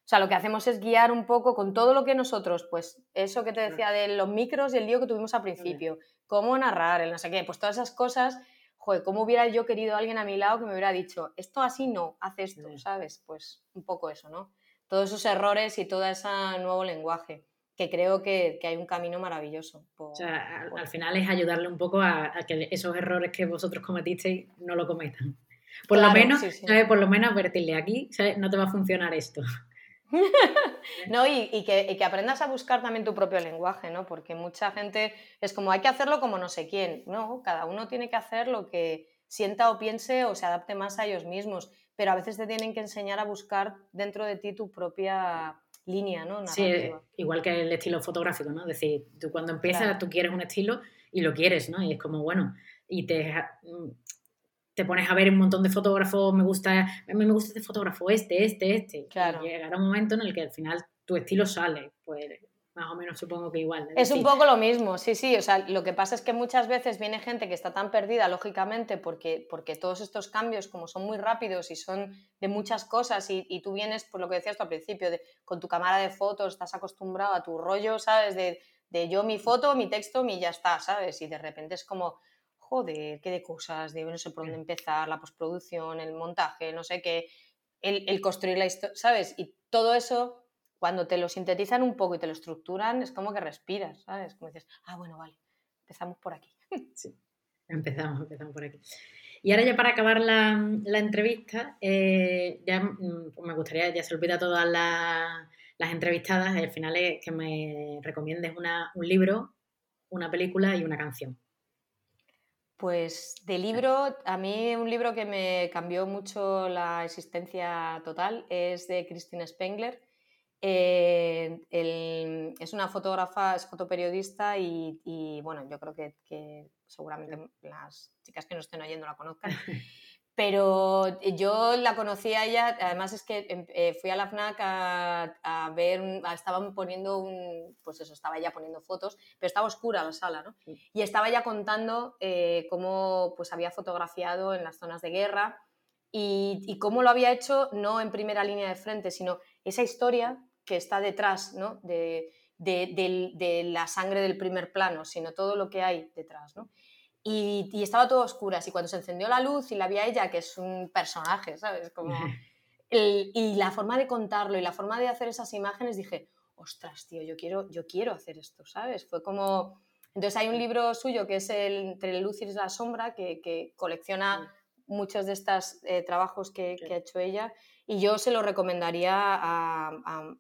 sea, lo que hacemos es guiar un poco con todo lo que nosotros, pues eso que te decía de los micros y el lío que tuvimos al principio, cómo narrar, el no sé qué, pues todas esas cosas, joder, cómo hubiera yo querido a alguien a mi lado que me hubiera dicho, esto así no, haz esto, ¿sabes? Pues un poco eso, ¿no? Todos esos errores y todo ese nuevo lenguaje, que creo que hay un camino maravilloso. O sea, al final es ayudarle un poco a que esos errores que vosotros cometisteis no lo cometan. Por claro, lo menos, sí, sí. ¿Sabes? Por lo menos advertirle aquí, ¿sabes? No te va a funcionar esto. No, y que aprendas a buscar también tu propio lenguaje, ¿no? Porque mucha gente es como, hay que hacerlo como no sé quién. No, cada uno tiene que hacer lo que sienta o piense o se adapte más a ellos mismos, pero a veces te tienen que enseñar a buscar dentro de ti tu propia línea, ¿no? Narrativa. Sí, igual que el estilo fotográfico, ¿no? Es decir, tú cuando empiezas, claro, tú quieres un estilo y lo quieres, ¿no? Y es como, bueno, y te pones a ver un montón de fotógrafos, me gusta este fotógrafo, este. Claro. Y llegará un momento en el que al final tu estilo sale, pues más o menos supongo que igual. Es un poco lo mismo, sí, o sea, lo que pasa es que muchas veces viene gente que está tan perdida, lógicamente, porque todos estos cambios, como son muy rápidos y son de muchas cosas, y tú vienes, por lo que decías tú al principio, con tu cámara de fotos, estás acostumbrado a tu rollo, ¿sabes? De yo, mi foto, mi texto, mi ya está, ¿sabes? Y de repente es como... Joder, qué de cosas, de no sé por dónde empezar, la postproducción, el montaje, no sé qué, el construir la historia, ¿sabes? Y todo eso, cuando te lo sintetizan un poco y te lo estructuran, es como que respiras, ¿sabes? Como dices, bueno, vale, empezamos por aquí. Sí, empezamos por aquí. Y ahora ya para acabar la entrevista, ya pues me gustaría, ya se olvida todas las entrevistadas, al final es que me recomiendes un libro, una película y una canción. Pues de libro, a mí un libro que me cambió mucho la existencia total es de Christine Spengler. Es una fotógrafa, es fotoperiodista y bueno, yo creo que seguramente las chicas que nos estén oyendo la conozcan. Pero yo la conocí a ella, además es que fui a la FNAC a ver, estaban poniendo estaba ella poniendo fotos, pero estaba oscura la sala, ¿no? Sí. Y estaba ella contando cómo pues había fotografiado en las zonas de guerra y cómo lo había hecho no en primera línea de frente, sino esa historia que está detrás, ¿no? De la sangre del primer plano, sino todo lo que hay detrás, ¿no? Y estaba todo a oscuras y cuando se encendió la luz y la vi a ella, que es un personaje, ¿sabes? Como y la forma de contarlo y la forma de hacer esas imágenes, dije, ostras, tío, yo quiero hacer esto, ¿sabes? Fue como... Entonces hay un libro suyo que es Entre la luz y la sombra, que colecciona muchos de estos trabajos que ha hecho ella y yo se lo recomendaría a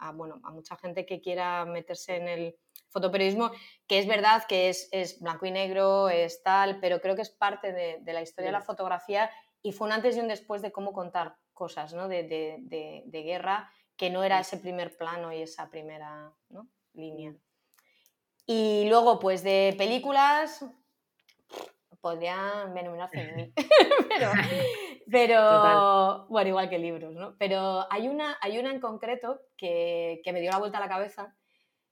mucha gente que quiera meterse en el fotoperiodismo, que es verdad que es blanco y negro, es tal, pero creo que es parte de la historia de la fotografía y fue un antes y un después de cómo contar cosas, ¿no? de guerra, que no era ese primer plano y esa primera, ¿no? línea. Y luego, pues de películas, podrían denominarse en mí, pero bueno, igual que libros, ¿no? Pero hay una en concreto que me dio la vuelta a la cabeza,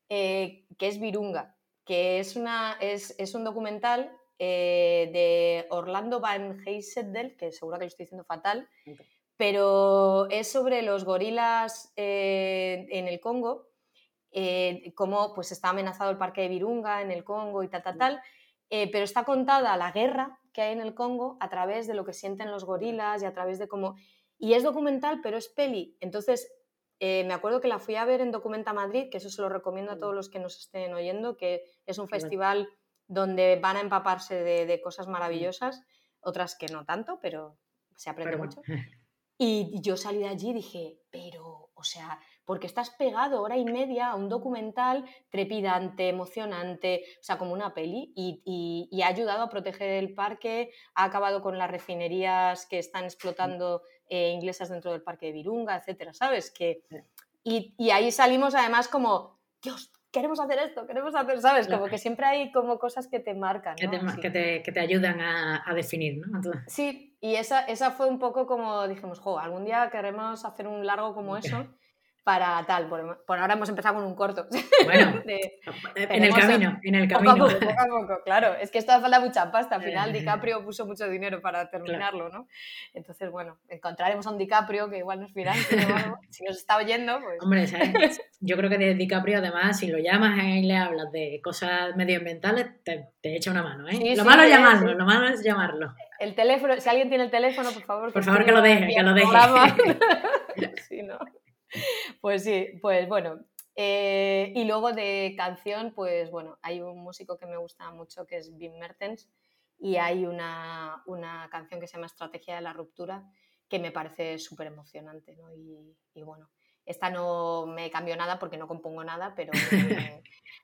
que es Virunga, que es un documental de Orlando Van Heysedel, que seguro que lo estoy diciendo fatal, okay. Pero es sobre los gorilas en el Congo, cómo pues, está amenazado el parque de Virunga en el Congo y tal, pero está contada la guerra que hay en el Congo a través de lo que sienten los gorilas y a través de cómo... Y es documental, pero es peli, entonces... me acuerdo que la fui a ver en Documenta Madrid, que eso se lo recomiendo a todos los que nos estén oyendo, que es un festival donde van a empaparse de cosas maravillosas, otras que no tanto, pero se aprende mucho. Y yo salí de allí y dije, pero, o sea, porque estás pegado hora y media a un documental trepidante, emocionante, o sea, como una peli, y ha ayudado a proteger el parque, ha acabado con las refinerías que están explotando inglesas dentro del parque de Virunga, etcétera, ¿sabes? Y ahí salimos además como, Dios, queremos hacer esto, ¿sabes? Claro. Como que siempre hay como cosas que te marcan, ¿no? Que te ayudan a definir, ¿no? Entonces... Sí, y esa fue un poco como dijimos, algún día queremos hacer un largo como eso para tal, por ahora hemos empezado con un corto. Bueno, en el camino. Poco a poco, claro, es que esto hace falta mucha pasta, al final DiCaprio puso mucho dinero para terminarlo, ¿no? Entonces, bueno, encontraremos a un DiCaprio que igual nos dirá, si nos está oyendo, pues... Hombre, ¿sabes? Yo creo que de DiCaprio, además, si lo llamas y le hablas de cosas medioambientales, te echa una mano, ¿eh? Sí, lo malo es llamarlo. El teléfono, si alguien tiene el teléfono, por favor que lo deje, Sí, ¿no? Pues sí, pues bueno, y luego de canción, pues bueno, hay un músico que me gusta mucho que es Wim Mertens, y hay una canción que se llama Estrategia de la Ruptura que me parece súper emocionante, ¿no? Y bueno, esta no me cambió nada porque no compongo nada, pero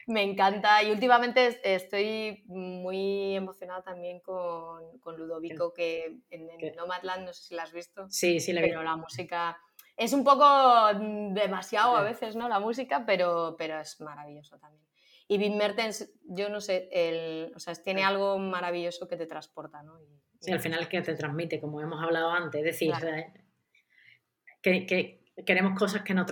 me encanta. Y últimamente estoy muy emocionada también con Ludovico, que en Nomadland, no sé si la has visto, sí, la he visto. Pero la música es un poco demasiado a veces, ¿no? La música, pero es maravilloso también. Y Wim Mertens, yo no sé, tiene algo maravilloso que te transporta, ¿no? Sí, al final es que te transmite, como hemos hablado antes, es decir, claro, que queremos cosas que nos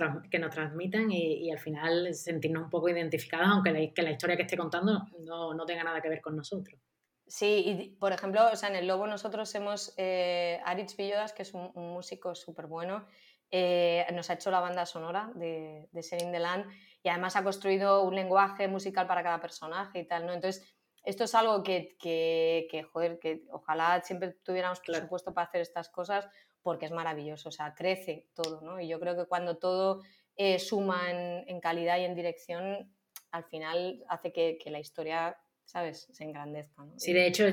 transmitan y al final sentirnos un poco identificadas, aunque la historia que esté contando no tenga nada que ver con nosotros. Sí, y por ejemplo, en El Lobo nosotros hemos, Aritz Villodas, que es un músico súper bueno, nos ha hecho la banda sonora de Celine Delán, y además ha construido un lenguaje musical para cada personaje y tal, ¿no? Entonces, esto es algo que ojalá siempre tuviéramos presupuesto para hacer estas cosas, porque es maravilloso, crece todo, ¿no? Y yo creo que cuando todo suma en calidad y en dirección, al final hace que la historia, ¿sabes?, se engrandezca, ¿no? Sí, de hecho,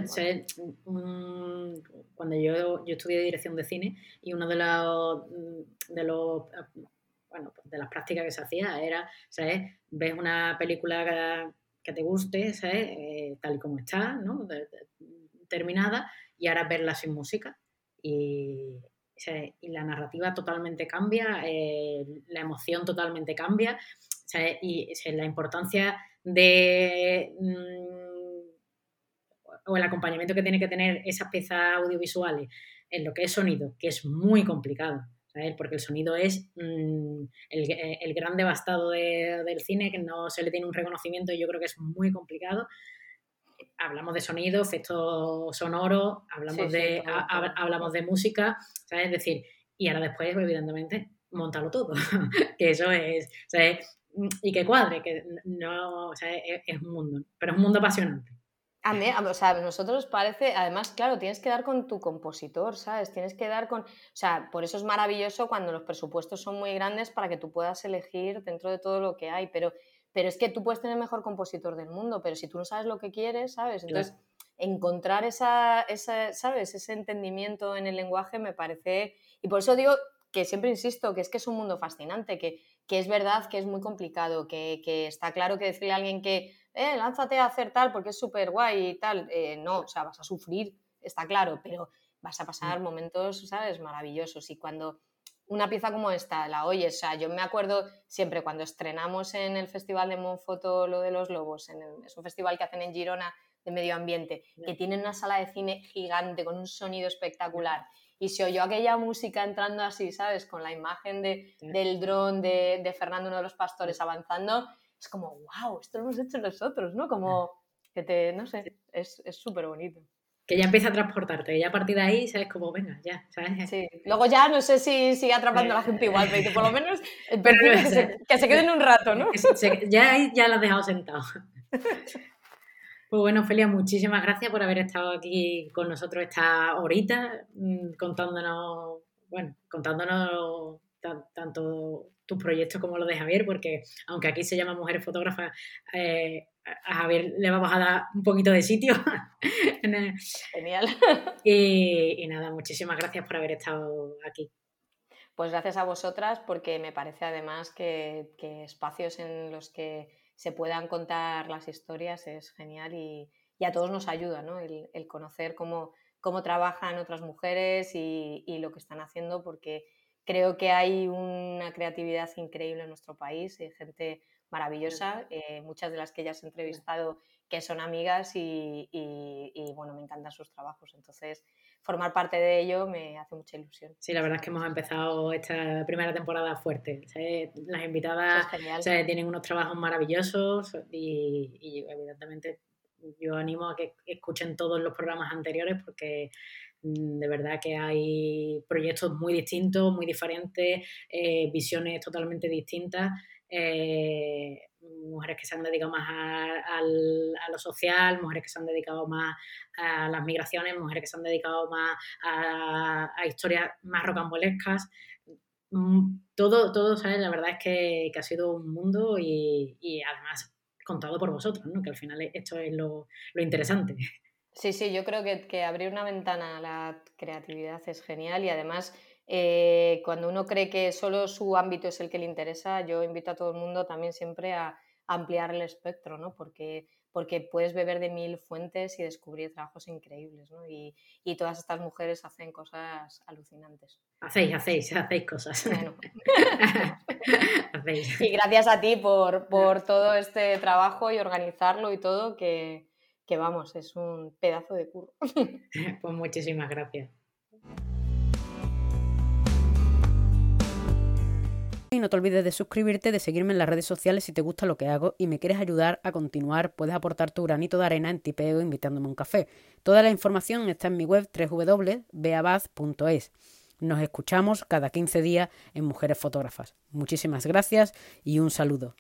cuando yo estudié dirección de cine, y uno de las prácticas que se hacía era, ¿sabes?, ves una película que te guste, ¿sabes?, tal y como está, ¿no?, terminada, y ahora verla sin música y la narrativa totalmente cambia, la emoción totalmente cambia, ¿sabes?, y la importancia de o el acompañamiento que tiene que tener esas piezas audiovisuales en lo que es sonido, que es muy complicado, ¿sabes?, porque el sonido es el gran devastado del cine, que no se le tiene un reconocimiento, y yo creo que es muy complicado. Hablamos de sonido, efectos sonoros, hablamos hablamos de música, ¿sabes?, es decir, y ahora después, evidentemente, montarlo todo, que eso es, ¿sabes?, y que cuadre, que no, es un mundo, pero es un mundo apasionante. A mí, nosotros parece, además, claro, tienes que dar con tu compositor, ¿sabes? Tienes que dar con, por eso es maravilloso cuando los presupuestos son muy grandes para que tú puedas elegir dentro de todo lo que hay, pero es que tú puedes tener el mejor compositor del mundo, pero si tú no sabes lo que quieres, ¿sabes? Entonces, encontrar esa, ¿sabes?, ese entendimiento en el lenguaje me parece, y por eso digo que siempre insisto que es un mundo fascinante, que es verdad que es muy complicado, que está claro que decirle a alguien que lánzate a hacer tal porque es súper guay y tal, no, vas a sufrir, está claro, pero vas a pasar momentos, ¿sabes?, maravillosos. Y cuando una pieza como esta la oyes, yo me acuerdo siempre cuando estrenamos en el Festival de Monfoto lo de los lobos, es un festival que hacen en Girona de medio ambiente, que tienen una sala de cine gigante con un sonido espectacular, y se oyó aquella música entrando así, ¿sabes?, con la imagen del dron de Fernando, uno de los pastores, avanzando. Es como, wow, esto lo hemos hecho nosotros, ¿no? Como que no sé, es súper bonito. Que ya empieza a transportarte, ya a partir de ahí, ¿sabes?, como, venga, ya, ¿sabes? Sí, luego ya no sé si sigue atrapando a la gente igual, pero por lo menos que se queden un rato, ¿no? Ya lo has dejado sentado. Pues bueno, Ofelia, muchísimas gracias por haber estado aquí con nosotros esta horita, contándonos tanto tus proyectos como los de Javier, porque aunque aquí se llama Mujeres Fotógrafas, a Javier le vamos a dar un poquito de sitio. Genial. Y nada, muchísimas gracias por haber estado aquí. Pues gracias a vosotras, porque me parece además que espacios en los que se puedan contar las historias es genial, y a todos nos ayuda, ¿no?, el conocer cómo trabajan otras mujeres y lo que están haciendo, porque creo que hay una creatividad increíble en nuestro país, hay gente maravillosa, muchas de las que ya has entrevistado que son amigas y bueno, me encantan sus trabajos, entonces formar parte de ello me hace mucha ilusión. Sí, la verdad es que hemos empezado esta primera temporada fuerte, ¿sabes? Las invitadas tienen unos trabajos maravillosos y evidentemente yo animo a que escuchen todos los programas anteriores, porque de verdad que hay proyectos muy distintos, muy diferentes, visiones totalmente distintas, mujeres que se han dedicado más a lo social, mujeres que se han dedicado más a las migraciones, mujeres que se han dedicado más a historias más rocambolescas, todo, ¿sabes? La verdad es que ha sido un mundo y además contado por vosotros, ¿no?, que al final esto es lo interesante. Sí, sí, yo creo que abrir una ventana a la creatividad es genial y además cuando uno cree que solo su ámbito es el que le interesa, yo invito a todo el mundo también siempre a ampliar el espectro, ¿no? Porque puedes beber de mil fuentes y descubrir trabajos increíbles, ¿no? Y todas estas mujeres hacen cosas alucinantes. Hacéis cosas. Bueno. Y gracias a ti por todo este trabajo y organizarlo y todo, que vamos, es un pedazo de curro. Pues muchísimas gracias. Y no te olvides de suscribirte, de seguirme en las redes sociales si te gusta lo que hago y me quieres ayudar a continuar, puedes aportar tu granito de arena en Tipee o invitándome a un café. Toda la información está en mi web www.beavaz.es. Nos escuchamos cada 15 días en Mujeres Fotógrafas. Muchísimas gracias y un saludo.